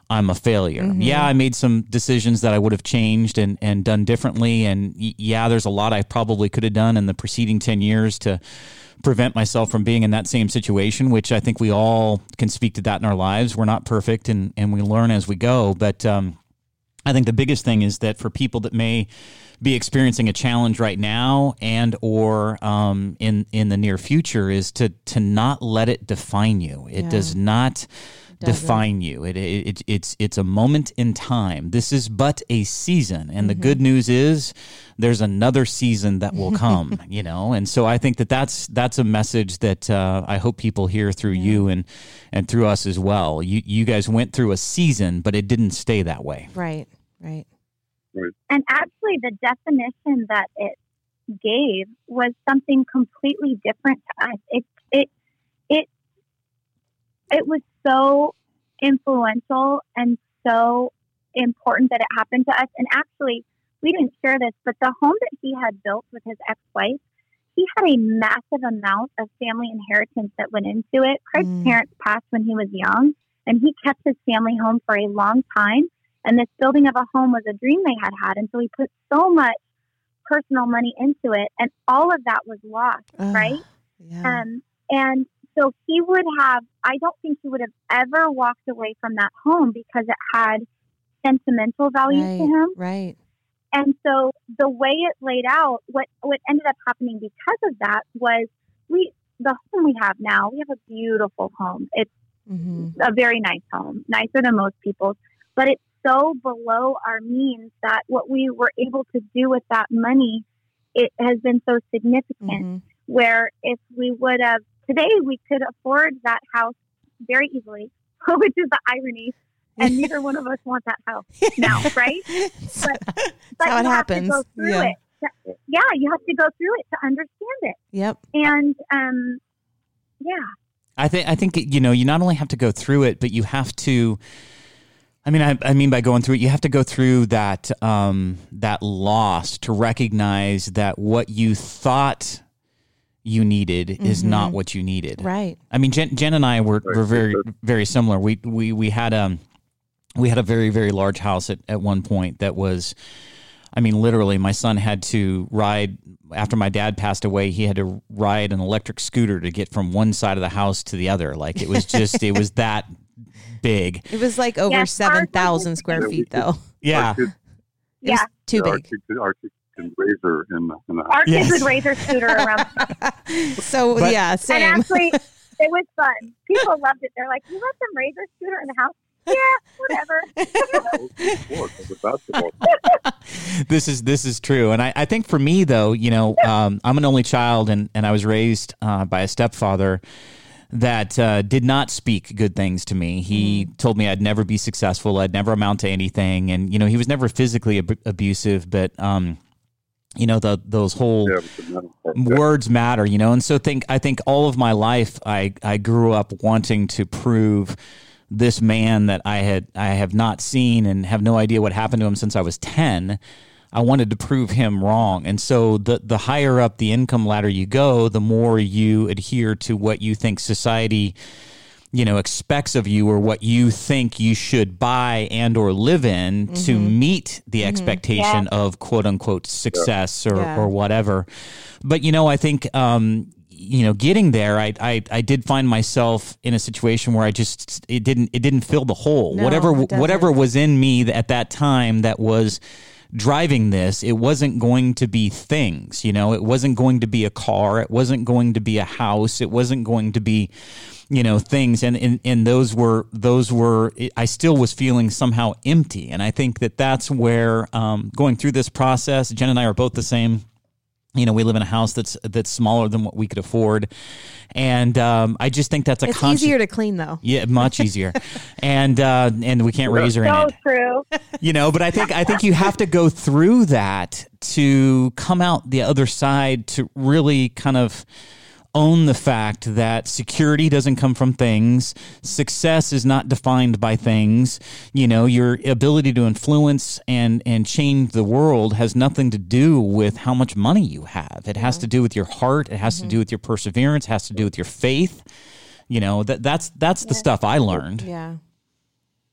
I'm a failure. Mm-hmm. Yeah, I made some decisions that I would have changed and, and done differently. And y- yeah, there's a lot I probably could have done in the preceding ten years to prevent myself from being in that same situation, which I think we all can speak to that in our lives. We're not perfect and, and we learn as we go. But um, I think the biggest thing is that for people that may be experiencing a challenge right now and or um, in, in the near future is to, to not let it define you. It yeah. does not... Doesn't. define you. It, it it it's it's a moment in time. This is but a season, and mm-hmm. the good news is there's another season that will come. You know, and so I think that that's that's a message that uh, I hope people hear through yeah. you and and through us as well. You you guys went through a season, but it didn't stay that way. Right, right, right. And actually, the definition that it gave was something completely different to us. It it it it was. So influential and so important that it happened to us. And actually, we didn't share this, but the home that he had built with his ex-wife, he had a massive amount of family inheritance that went into it. Craig's mm. parents passed when he was young, and he kept his family home for a long time. And this building of a home was a dream they had had. And so he put so much personal money into it, and all of that was lost, uh, right? Yeah. Um, and So he would have, I don't think he would have ever walked away from that home because it had sentimental value right, to him. Right. And so the way it laid out, what, what ended up happening because of that was we, the home we have now, we have a beautiful home. It's mm-hmm. a very nice home, nicer than most people's, but it's so below our means that what we were able to do with that money, it has been so significant. Mm-hmm. where if we would have today, we could afford that house very easily, which is the irony. And neither one of us wants that house now, right? But, but how it you happens. Have to go through yeah. it. Yeah, you have to go through it to understand it. Yep. And um, yeah. I think I think you know you not only have to go through it, but you have to. I mean, I, I mean by going through it, you have to go through that um, that loss to recognize that what you thought you needed mm-hmm. is not what you needed. Right. I mean, Jen, Jen and I were were very very similar. We we we had um. We had a very, very large house at, at one point that was, I mean, literally my son had to ride, after my dad passed away, he had to ride an electric scooter to get from one side of the house to the other. Like it was just, it was that big. It was like over yeah, seven thousand square yeah, feet though. Yeah. Kids, yeah. It was too yeah, big. Our kids can razor in the, in the house. Our kids yes. would razor scooter around. So but, yeah, same. And actually it was fun. People loved it. They're like, you let them razor scooter in the house? Yeah, whatever. This is this is true. And I, I think for me, though, you know, um, I'm an only child and, and I was raised uh, by a stepfather that uh, did not speak good things to me. He mm. told me I'd never be successful. I'd never amount to anything. And, you know, he was never physically ab- abusive, but... Um, You know, the, those whole yeah, words matter, you know, and so think I think all of my life I, I grew up wanting to prove this man that I had I have not seen and have no idea what happened to him since I was ten. I wanted to prove him wrong. And so the, the higher up the income ladder you go, the more you adhere to what you think society, you know, expects of you or what you think you should buy and or live in mm-hmm. to meet the mm-hmm. expectation yeah. of quote unquote success yeah. Or, yeah. or whatever. But, you know, I think, um, you know, getting there, I, I, I did find myself in a situation where I just, it didn't, it didn't fill the hole, no, whatever, whatever was in me at that time that was driving this, it wasn't going to be things, you know, it wasn't going to be a car. It wasn't going to be a house. It wasn't going to be, you know, things. And, and, and those were, those were, I still was feeling somehow empty. And I think that that's where, um, going through this process, Jen and I are both the same. You know, we live in a house that's, that's smaller than what we could afford. And, um, I just think that's a it's conscious, easier to clean though. Yeah. Much easier. and, uh, and we can't razor in it. So true. You know, but I think, I think you have to go through that to come out the other side to really kind of own the fact that security doesn't come from things. Success is not defined by things. You know, your ability to influence and, and change the world has nothing to do with how much money you have. It has to do with your heart. It has mm-hmm. to do with your perseverance. It has to do with your faith. You know, that that's that's yeah. the stuff I learned. Yeah.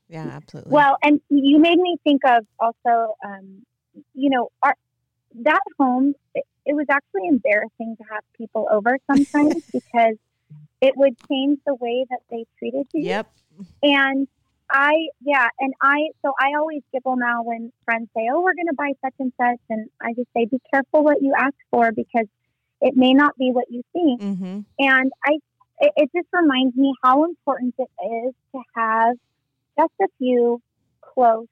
Yeah, absolutely. Well, and you made me think of also, um, you know, our, that home... It, It was actually embarrassing to have people over sometimes because it would change the way that they treated you. Yep. And I, yeah, and I, so I always giggle now when friends say, oh, we're going to buy such and such. And I just say, be careful what you ask for because it may not be what you think. Mm-hmm. And I, it, it just reminds me how important it is to have just a few close,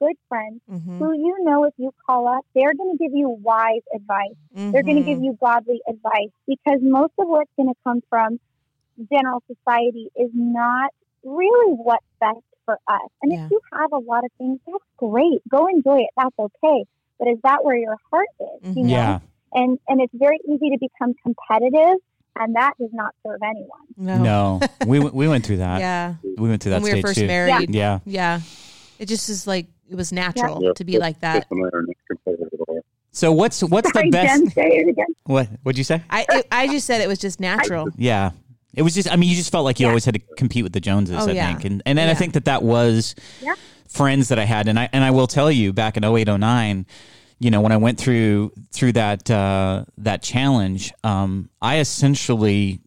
good friends mm-hmm. who you know if you call up, they're going to give you wise advice. Mm-hmm. They're going to give you godly advice because most of what's going to come from general society is not really what's best for us. And yeah. if you have a lot of things, that's great. Go enjoy it. That's okay. But is that where your heart is? Mm-hmm. You know? Yeah. And and it's very easy to become competitive. And that does not serve anyone. No. no. We we went through that. Yeah. We went through that when stage we were first too. married. Yeah. Yeah. yeah. It just is like, it was natural yeah. to be yeah. like that. So what's what's Sorry, the best? Jen, what what'd you say? I it, I just said it was just natural. I, yeah, it was just. I mean, you just felt like you yeah. always had to compete with the Joneses. Oh, I yeah. think, and and then yeah. I think that that was yeah. friends that I had, and I and I will tell you back in oh eight oh nine, you know, when I went through through that uh, that challenge, um, I essentially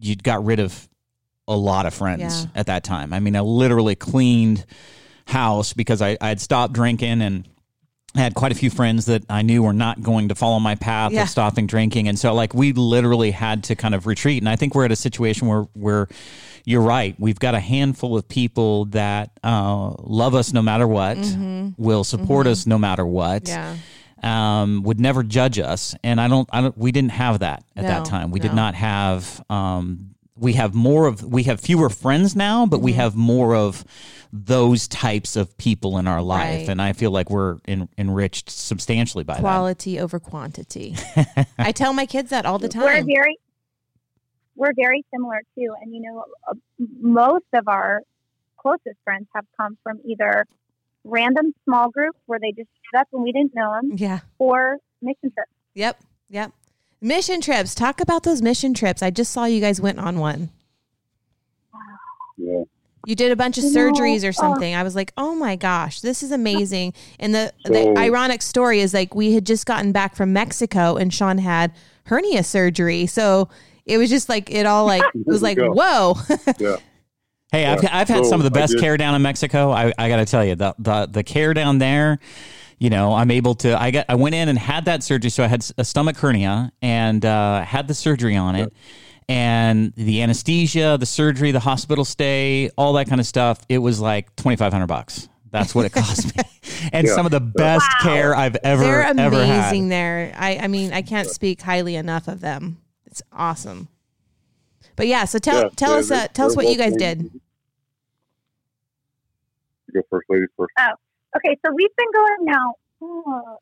you got rid of a lot of friends yeah. at that time. I mean, I literally cleaned. House because I I had stopped drinking and I had quite a few friends that I knew were not going to follow my path yeah. of stopping drinking. And so like we literally had to kind of retreat. And I think we're at a situation where, where you're right. We've got a handful of people that uh, love us no matter what, mm-hmm. will support mm-hmm. us no matter what. Yeah. um, would never judge us. And I don't, I don't, we didn't have that at no, that time. We no. did not have, um, we have more of, we have fewer friends now, but mm-hmm. we have more of those types of people in our life. Right. And I feel like we're en- enriched substantially by quality that. Quality over quantity. I tell my kids that all the time. We're very, we're very similar too. And you know, most of our closest friends have come from either random small groups where they just showed up and we didn't know them. Yeah. Or mission trips. Yep. Yep. Mission trips. Talk about those mission trips. I just saw you guys went on one. Yeah. You did a bunch of you surgeries know, or something. Uh, I was like, oh my gosh, this is amazing. And the, so, the ironic story is like we had just gotten back from Mexico and Sean had hernia surgery. So it was just like, it all like, it was like, whoa. Yeah. Hey, yeah. I've, I've had so, some of the best care down in Mexico. I, I got to tell you, the, the the care down there, you know, I'm able to, I got, I went in and had that surgery. So I had a stomach hernia and uh, had the surgery on it. Yeah. And the anesthesia, the surgery, the hospital stay, all that kind of stuff. It was like twenty-five hundred bucks. That's what it cost me. And yeah. some of the best wow. care I've ever, ever had. They're amazing there. I, I mean, I can't speak highly enough of them. It's awesome. But yeah, so tell yeah, tell yeah, us uh, tell us what you guys did. You go first, ladies first. Oh, okay. So we've been going now oh,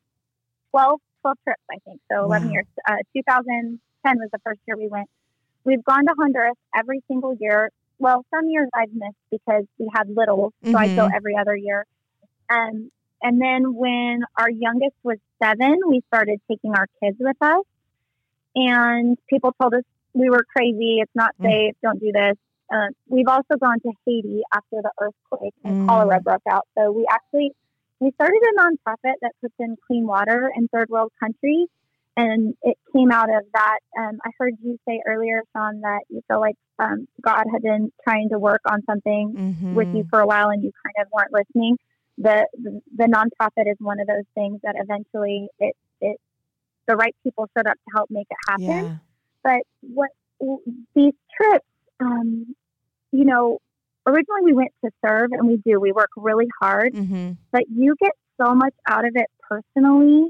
twelve, twelve trips, I think. So wow. eleven years. Uh, two thousand ten was the first year we went. We've gone to Honduras every single year. Well, some years I've missed because we had little, so mm-hmm. I go every other year. Um, and then when our youngest was seven, we started taking our kids with us, and people told us we were crazy. It's not safe. Mm. Don't do this. Uh, we've also gone to Haiti after the earthquake and mm. cholera broke out. So we actually, we started a nonprofit that puts in clean water in third world countries. And it came out of that. Um, I heard you say earlier, Sean, that you feel like um, God had been trying to work on something mm-hmm. with you for a while and you kind of weren't listening. The, the, the nonprofit is one of those things that eventually it, it, the right people showed up to help make it happen. Yeah. But what these trips, um, you know, originally we went to serve, and we do. We work really hard, mm-hmm. but you get so much out of it personally.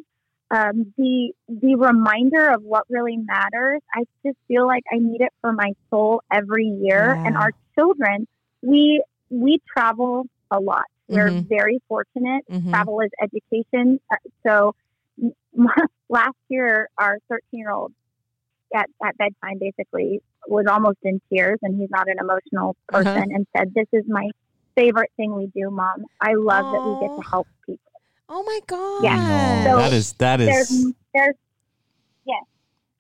Um, the the reminder of what really matters, I just feel like I need it for my soul every year. Yeah. And our children, we we travel a lot. We're mm-hmm. very fortunate. Mm-hmm. Travel is education. So last year, our thirteen-year-old, At, at bedtime, basically, was almost in tears, and he's not an emotional person, uh-huh. and said, "This is my favorite thing we do, Mom. I love Aww. That we get to help people." Oh my God! Yeah, so that is that is there's, there's yes,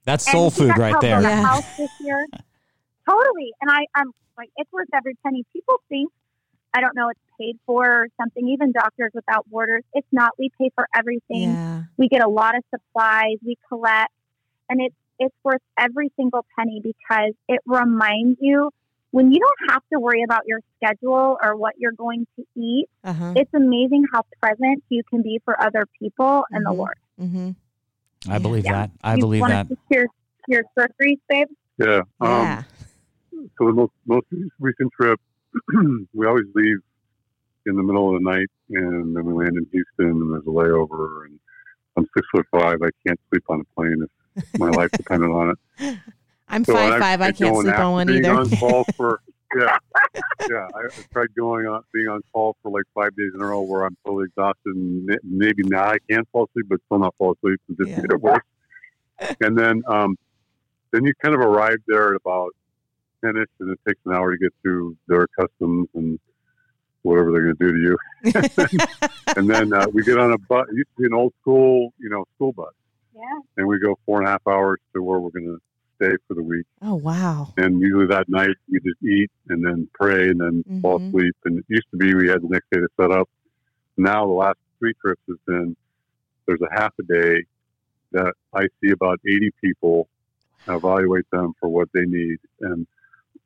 that's soul and food right there. Yeah. House this year, totally. And I, I'm like, it's worth every penny. People think I don't know, it's paid for or something. Even Doctors Without Borders, it's not. We pay for everything. Yeah. We get a lot of supplies. We collect, and it's. It's worth every single penny because it reminds you when you don't have to worry about your schedule or what you're going to eat. Uh-huh. It's amazing how present you can be for other people mm-hmm. and the Lord. Mm-hmm. I believe yeah. that. I you believe that. Your your surgeries, babe. Yeah. Um, yeah. So the most most recent trip, we always leave in the middle of the night, and then we land in Houston, and there's a layover. And I'm six foot five. I can't sleep on a plane if my life depended on it. I'm so five five. I, I can't sleep on one either. On call for, yeah, yeah. I tried going on being on call for like five days in a row where I'm totally exhausted, and maybe now I can fall asleep, but still not fall asleep and just yeah. get worse. And then, um, then you kind of arrive there at about ten-ish, and it takes an hour to get through their customs and whatever they're going to do to you. And then uh, we get on a bus. It used to be an old school, you know, school bus. Yeah. And we go four and a half hours to where we're going to stay for the week. Oh, wow. And usually that night we just eat and then pray and then mm-hmm. fall asleep. And it used to be we had the next day to set up. Now the last three trips has been there's a half a day that I see about eighty people, evaluate them for what they need. And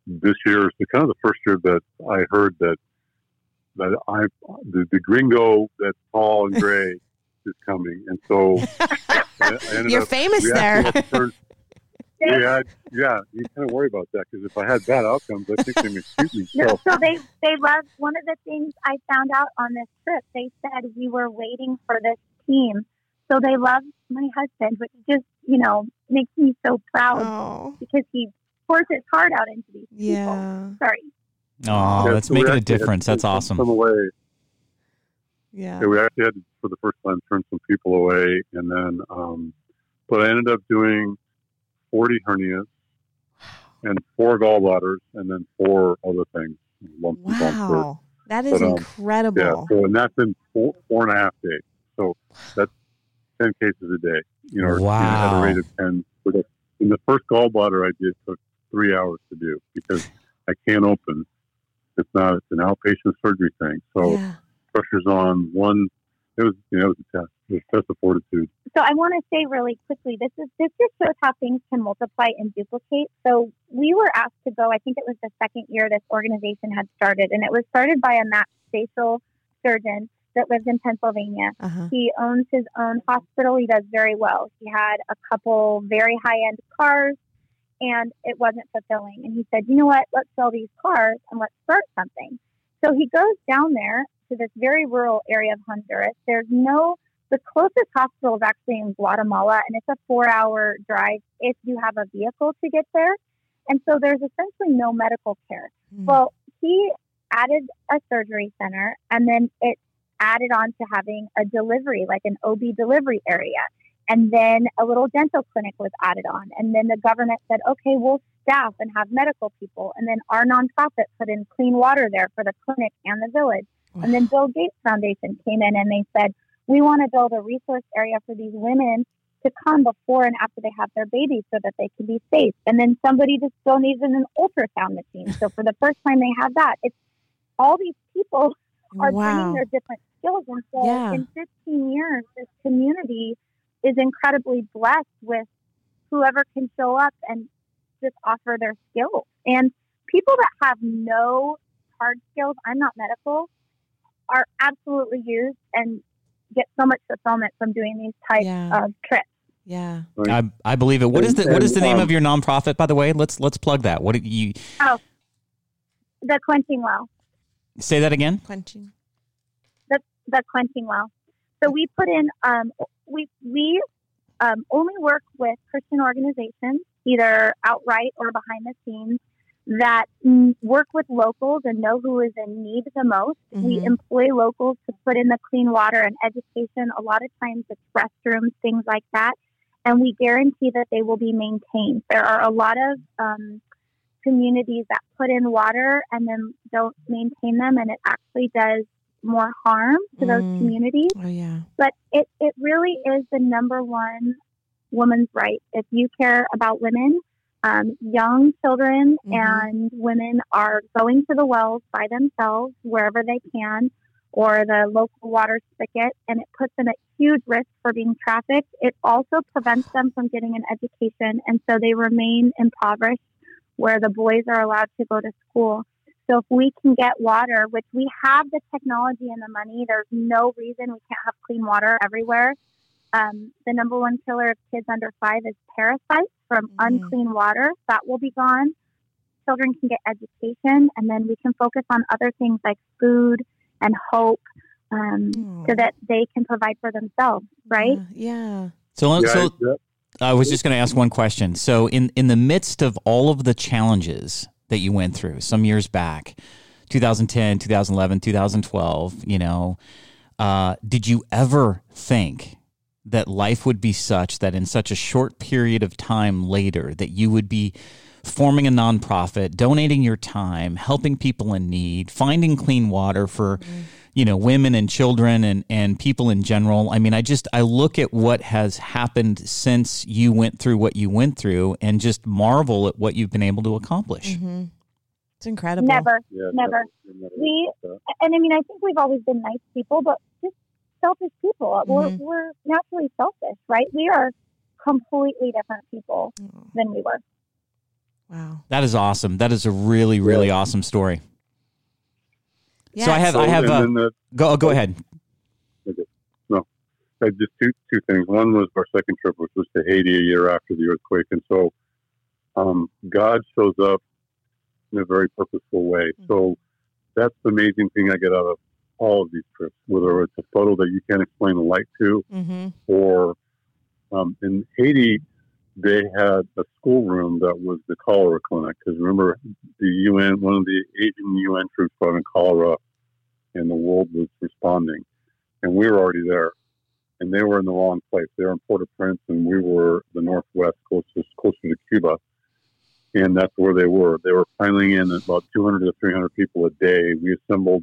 this year is kind of the first year that I heard that, that I the, the gringo that's tall and gray is coming. And so... You're up, famous there. Turn, had, yeah, you kind of worry about that because if I had bad outcomes, I think they would shoot me. So, no, so they, they loved one of the things I found out on this trip. They said we were waiting for this team So they loved my husband, which just, you know, makes me so proud oh. because he pours his heart out into these yeah. people. Sorry. Oh, yeah, that's so making a difference. That's awesome. Some away. Yeah. yeah. We actually had to, for the first time, turn some people away. And then, um, but I ended up doing forty hernias and four gallbladders and then four other things. Lumps wow. And bumps. That is but, um, incredible. Yeah. So, and that's in four, four and a half days. So that's ten cases a day. You know, wow. You know, at a rate of ten. In the first gallbladder I did took three hours to do because I can't open. It's not, it's an outpatient surgery thing. So yeah. pressure's on one. It was, you know, it was a test. It was a test of fortitude. So I want to say really quickly, this is this just shows how things can multiply and duplicate. So we were asked to go, I think it was the second year this organization had started, and it was started by a max facial surgeon that lives in Pennsylvania. Uh-huh. He owns his own hospital. He does very well. He had a couple very high-end cars, and it wasn't fulfilling. And he said, you know what, let's sell these cars and let's start something. So he goes down there to this very rural area of Honduras. There's no, the closest hospital is actually in Guatemala, and it's a four-hour drive if you have a vehicle to get there. And so there's essentially no medical care. Mm. Well, he added a surgery center, and then it added on to having a delivery, like an O B delivery area. And then a little dental clinic was added on. And then the government said, okay, we'll staff and have medical people. And then our nonprofit put in clean water there for the clinic and the village. Wow. And then Bill Gates Foundation came in and they said, we want to build a resource area for these women to come before and after they have their babies so that they can be safe. And then somebody just still needs an ultrasound machine. So for the first time they have that. It's all these people are wow. bringing their different skills. And so yeah. in fifteen years, this community is incredibly blessed with whoever can show up and just offer their skills. And people that have no hard skills, I'm not medical, are absolutely used and get so much fulfillment from doing these types yeah. of trips. Yeah, I, I believe it. What is the what is the name of your nonprofit, by the way? Let's let's plug that. What did you? Oh, the Quenching Well. Say that again. Quenching. The the Quenching Well. So we put in, um, we we um, only work with Christian organizations, either outright or behind the scenes, that work with locals and know who is in need the most. Mm-hmm. We employ locals to put in the clean water and education. A lot of times it's restrooms, things like that. And we guarantee that they will be maintained. There are a lot of um, communities that put in water and then don't maintain them, and it actually does more harm to those mm. communities. Oh, yeah. But it, it really is the number one woman's right. If you care about women, um, young children mm-hmm. and women are going to the wells by themselves wherever they can, or the local water spigot, and it puts them at huge risk for being trafficked. It also prevents them from getting an education, and so they remain impoverished where the boys are allowed to go to school. So if we can get water, which we have the technology and the money, there's no reason we can't have clean water everywhere. Um, the number one killer of kids under five is parasites from mm-hmm. unclean water. That will be gone. Children can get education, and then we can focus on other things like food and hope um, mm. so that they can provide for themselves, right? Yeah. yeah. So, so I was just going to ask one question. So in, in the midst of all of the challenges that you went through some years back, two thousand ten, two thousand eleven, two thousand twelve, you know, uh, did you ever think that life would be such that in such a short period of time later that you would be forming a nonprofit, donating your time, helping people in need, finding clean water for, mm-hmm. you know, women and children and, and people in general? I mean, I just, I look at what has happened since you went through what you went through and just marvel at what you've been able to accomplish. Mm-hmm. It's incredible. Never, yeah, never. never. We, and I mean, I think we've always been nice people, but just selfish people. Mm-hmm. We're, we're naturally selfish, right? We are completely different people mm-hmm. than we were. Wow. That is awesome. That is a really, really yeah. awesome story. Yeah. So I have, so, I have a, the, go, go ahead. Okay. No, I just two, two things. One was our second trip, which was to Haiti a year after the earthquake. And so, um, God shows up in a very purposeful way. Mm-hmm. So that's the amazing thing I get out of all of these trips, whether it's a photo that you can't explain the light to, mm-hmm. or um, in Haiti, they had a schoolroom that was the cholera clinic. Because remember, the U N, one of the Asian U N troops brought in cholera, and the world was responding. And we were already there. And they were in the wrong place. They were in Port-au-Prince, and we were the northwest, closest, closer to Cuba. And that's where they were. They were piling in about two hundred to three hundred people a day. We assembled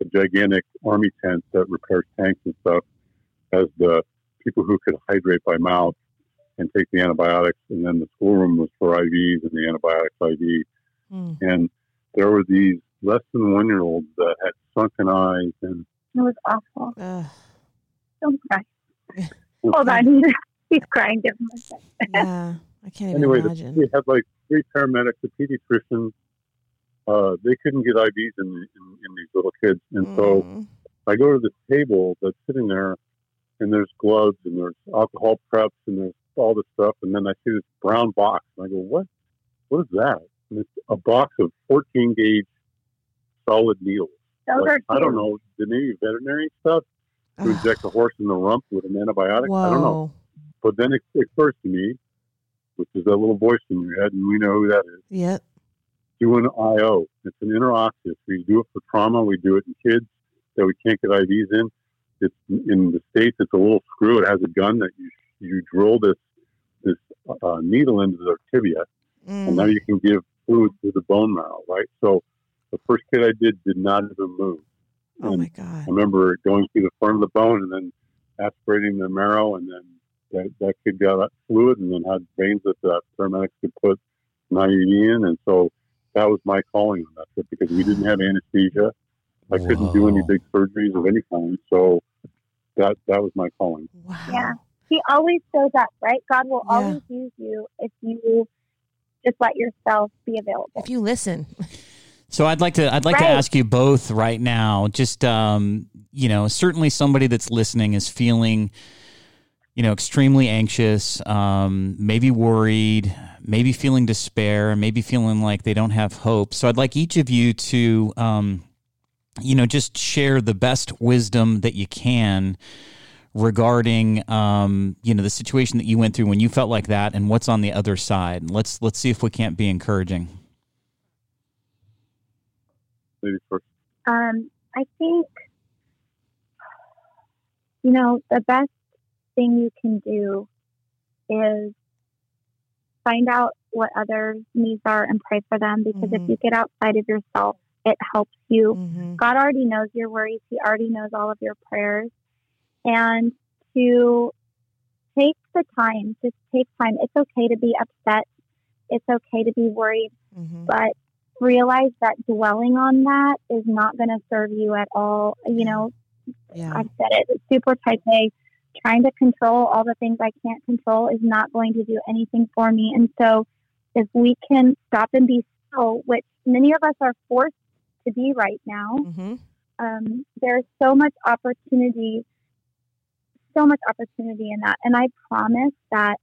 a gigantic army tent that repairs tanks and stuff as the people who could hydrate by mouth and take the antibiotics. And then the schoolroom was for I Vs and the antibiotics I V. Mm. And there were these less than one-year-olds that had sunken eyes. And it was awful. Uh. Don't cry. Hold on. He's crying differently. Yeah, I can't even anyway, imagine. Anyway, we had like three paramedics, a pediatrician. Uh, they couldn't get I Vs in, in, in these little kids. And mm. so I go to this table that's sitting there, and there's gloves, and there's alcohol preps, and there's all this stuff. And then I see this brown box, and I go, what? What is that? And it's a box of fourteen-gauge solid needles. Those like, are I don't know. The Navy veterinary stuff? To inject a horse in the rump with an antibiotic? Whoa. I don't know. But then it occurs to me, which is that little voice in your head, and we know who that is. Yep. Do an I O. It's an interoxys. We do it for trauma. We do it in kids that we can't get I Vs in. It's in the States, it's a little screw. It has a gun that you you drill this this uh, needle into their tibia, mm. and now you can give fluid to the bone marrow, right? So the first kid I did did not even move. And oh my God! I remember going through the front of the bone and then aspirating the marrow, and then that, that kid got that fluid and then had veins that the paramedics could put an I U D in. And so that was my calling on that trip because we didn't have anesthesia. I Whoa. Couldn't do any big surgeries of any kind. So that that was my calling. Wow. Yeah. He always shows up, right? God will yeah. always use you if you just let yourself be available. If you listen. So I'd like to I'd like right. to ask you both right now, just, um, you know, certainly somebody that's listening is feeling, you know, extremely anxious, um, maybe worried, maybe feeling despair, maybe feeling like they don't have hope. So I'd like each of you to, um, you know, just share the best wisdom that you can regarding, um, you know, the situation that you went through when you felt like that and what's on the other side. Let's let's see if we can't be encouraging. Um, I think, you know, the best thing you can do is find out what others' needs are and pray for them, because mm-hmm. if you get outside of yourself, it helps you. Mm-hmm. God already knows your worries. He already knows all of your prayers. And to take the time, just take time. It's okay to be upset. It's okay to be worried, mm-hmm. but realize that dwelling on that is not going to serve you at all. You know, yeah. I've said it, it's super type A. Trying to control all the things I can't control is not going to do anything for me. And so if we can stop and be still, which many of us are forced to be right now, mm-hmm. um, there's so much opportunity, so much opportunity in that. And I promise that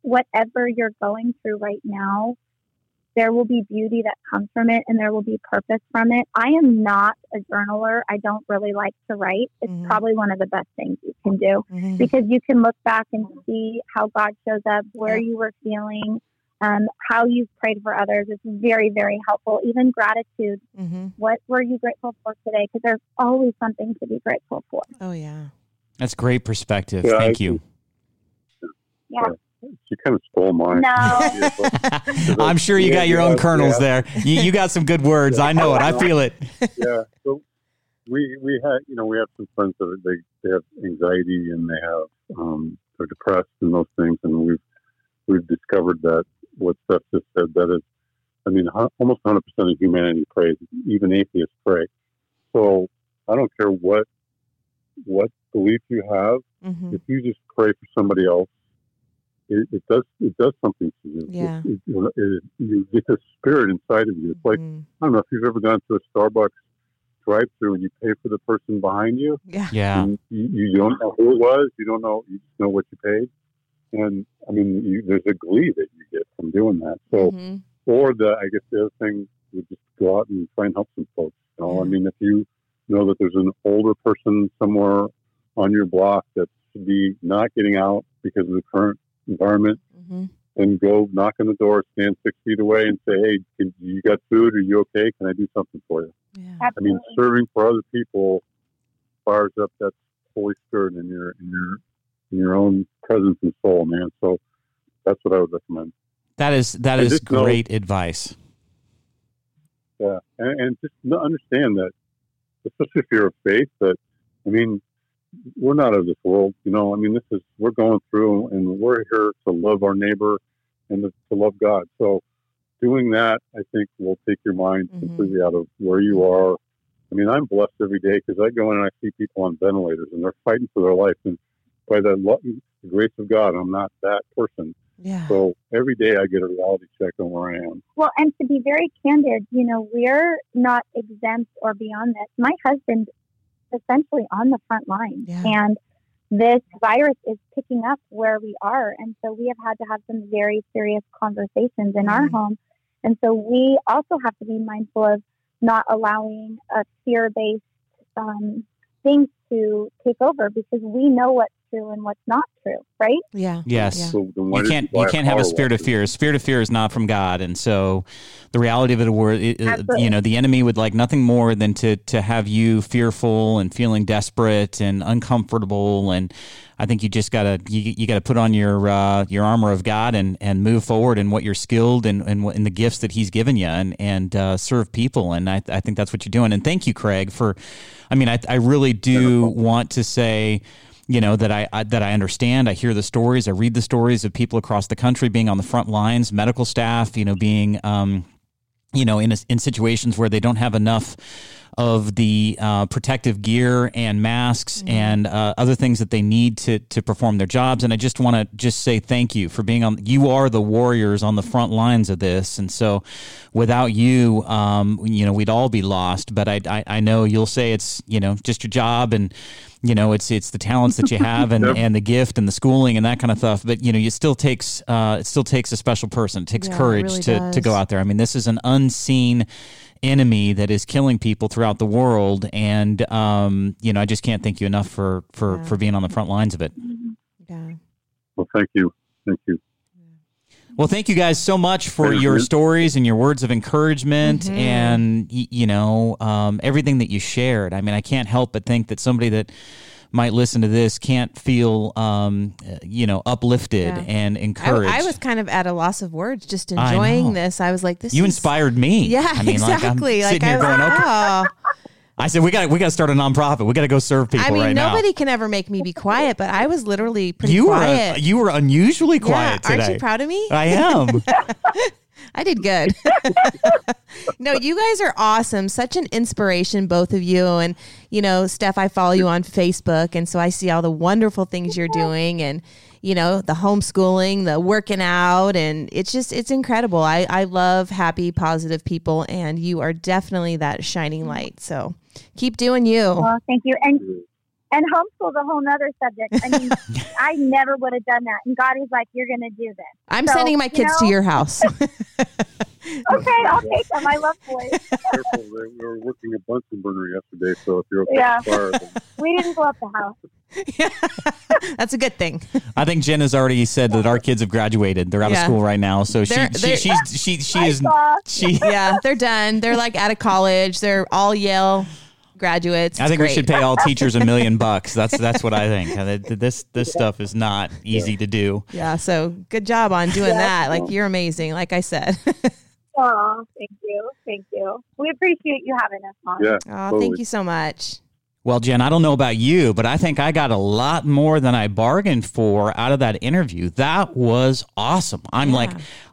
whatever you're going through right now, there will be beauty that comes from it, and there will be purpose from it. I am not a journaler. I don't really like to write. It's mm-hmm. probably one of the best things you can do mm-hmm. because you can look back and see how God shows up, where yeah. you were feeling, um, how you've prayed for others. It's very, very helpful. Even gratitude. Mm-hmm. What were you grateful for today? Because there's always something to be grateful for. Oh, yeah. That's great perspective. Yeah, Thank I, you. Yeah. yeah. She kind of stole mine. No. I'm sure you yeah, got your own yeah, kernels yeah. there. You, you got some good words. Yeah, I know it. I feel it. yeah. So we we had you know we have some friends that they they have anxiety and they have um, they're depressed and those things, and we've we've discovered that what Steph just said, that is, I mean, almost one hundred percent of humanity prays, even atheists pray. So I don't care what what belief you have, mm-hmm. if you just pray for somebody else. It, it does. It does something to you. Yeah. It, it, it, you get the spirit inside of you. It's like mm-hmm. I don't know if you've ever gone to a Starbucks drive-through and you pay for the person behind you. Yeah. yeah. You, you don't know who it was. You don't know. You just know what you paid. And I mean, you, there's a glee that you get from doing that. So, mm-hmm. or the I guess the other thing would just go out and try and help some folks. You know, mm-hmm. I mean, if you know that there's an older person somewhere on your block that should be not getting out because of the current environment, mm-hmm. and go knock on the door, stand six feet away and say, hey, can, you got food? Are you okay? Can I do something for you? Yeah. I mean, serving for other people fires up that Holy Spirit in your, in your, in your own presence and soul, man. So that's what I would recommend. That is, that is great know, advice. Yeah. And, and just understand that, especially if you're of faith, that, I mean, we're not of this world, you know, I mean, this is, we're going through and we're here to love our neighbor and to, to love God. So doing that, I think, will take your mind mm-hmm. completely out of where you are. I mean, I'm blessed every day because I go in and I see people on ventilators and they're fighting for their life. And by the, love, the grace of God, I'm not that person. Yeah. So every day I get a reality check on where I am. Well, and to be very candid, you know, we're not exempt or beyond this. My husband essentially on the front line, yeah. and this virus is picking up where we are, and so we have had to have some very serious conversations in mm-hmm. our home. And so we also have to be mindful of not allowing a fear-based um thing to take over, because we know what's true and what's not true, right? Yeah. Yes. Yeah. So you can't you can't have a spirit of fear. A spirit of fear is not from God, and so the reality of it, were it, you know, the enemy would like nothing more than to to have you fearful and feeling desperate and uncomfortable. And I think you just gotta you, you gotta put on your uh, your armor of God and, and move forward in what you're skilled and and in the gifts that He's given you, and and uh, serve people. And I I think that's what you're doing. And thank you, Craig, for. I mean, I I really do want to say, you know, that I, I that I understand. I hear the stories. I read the stories of people across the country being on the front lines, medical staff, you know, being, um, you know, in a, in situations where they don't have enough of the uh, protective gear and masks mm-hmm. and uh, other things that they need to to perform their jobs. And I just want to just say thank you for being on. You are the warriors on the front lines of this. And so without you, um, you know, we'd all be lost. But I, I, I know you'll say it's, you know, just your job, and, you know, it's it's the talents that you have, and, yep. and the gift and the schooling and that kind of stuff. But, you know, it still takes uh, it still takes a special person. It takes yeah, courage it really to, does. to go out there. I mean, this is an unseen enemy that is killing people throughout the world, and um you know I just can't thank you enough for for yeah. for being on the front lines of it. Yeah. Well, thank you thank you well thank you guys so much for thank your you. stories and your words of encouragement, mm-hmm. and you know um everything that you shared. I mean, I can't help but think that somebody that might listen to this can't feel, um, you know, uplifted yeah. and encouraged. I, I was kind of at a loss of words, just enjoying I this. I was like, "This you is... inspired me." Yeah, I mean, exactly. Like, I'm like sitting I here going, wow. "Okay." I said, "We got we got to start a nonprofit. We got to go serve people." I mean, right nobody now. can ever make me be quiet, but I was literally pretty you quiet. Were a, you were unusually quiet yeah, today. Aren't you proud of me? I am. I did good. No, you guys are awesome. Such an inspiration, both of you. And, you know, Steph, I follow you on Facebook, and so I see all the wonderful things you're doing, and, you know, the homeschooling, the working out, and it's just, it's incredible. I, I love happy, positive people, and you are definitely that shining light. So keep doing you. Well, thank you. And and homeschool's a whole nother subject. I mean, I never would have done that. And God is like, you're going to do this. I'm so, sending my kids you know, to your house. Okay, I'll take them. I love boys. Careful, we were working a Bunsen burner yesterday, so if you're okay, yeah. fire, then... we didn't blow up the house. Yeah. That's a good thing. I think Jen has already said that our kids have graduated. They're out yeah. of school right now, so they're, she, they're, she she's, she she is she. Yeah, they're done. They're like out of college. They're all Yale graduates. I think great. we should pay all teachers a million bucks. That's that's what I think. This this stuff is not easy yeah. to do. Yeah. So good job on doing yeah. that. Like, you're amazing. Like I said. Oh, thank you. Thank you. We appreciate you having us on. Yeah, oh, totally. Thank you so much. Well, Jen, I don't know about you, but I think I got a lot more than I bargained for out of that interview. That was awesome. I'm yeah. like,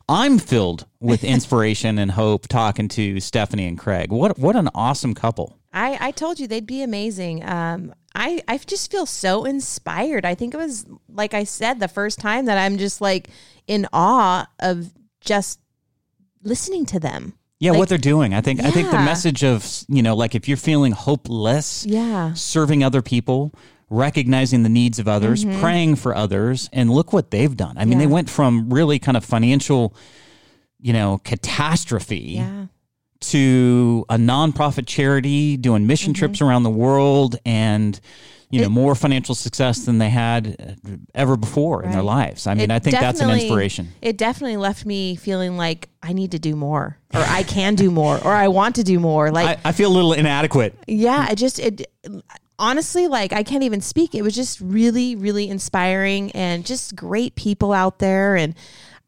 I'm filled with inspiration and hope talking to Stephanie and Craig. What what an awesome couple. I, I told you they'd be amazing. Um, I, I just feel so inspired. I think it was, like I said, the first time that I'm just like in awe of just listening to them. Yeah, like, what they're doing. I think yeah. I think the message of, you know, like if you're feeling hopeless, yeah. serving other people, recognizing the needs of others, mm-hmm. praying for others, and look what they've done. I mean, yeah. they went from really kind of financial, you know, catastrophe yeah. to a nonprofit charity doing mission mm-hmm. trips around the world, and you know, it, more financial success than they had ever before right. in their lives. I mean, it I think that's an inspiration. It definitely left me feeling like I need to do more, or I can do more, or I want to do more. Like I, I feel a little inadequate. Yeah, I just it honestly, like I can't even speak. It was just really, really inspiring, and just great people out there. And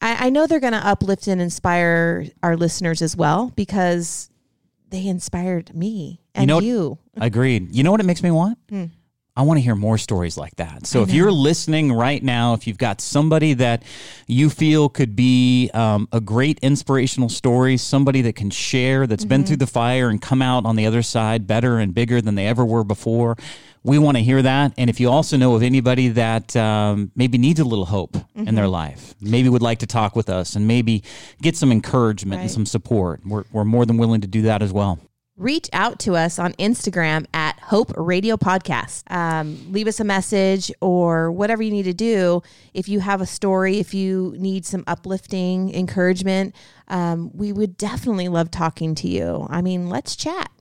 I, I know they're going to uplift and inspire our listeners as well, because they inspired me and you. Know you. What, agreed. You know what it makes me want? Hmm. I want to hear more stories like that. So if you're listening right now, if you've got somebody that you feel could be um, a great inspirational story, somebody that can share, that's mm-hmm. been through the fire and come out on the other side better and bigger than they ever were before, we want to hear that. And if you also know of anybody that um, maybe needs a little hope mm-hmm. in their life, maybe would like to talk with us and maybe get some encouragement right. and some support, we're, we're more than willing to do that as well. Reach out to us on Instagram at Hope Radio Podcast. Um, leave us a message or whatever you need to do. If you have a story, if you need some uplifting encouragement, um, we would definitely love talking to you. I mean, let's chat.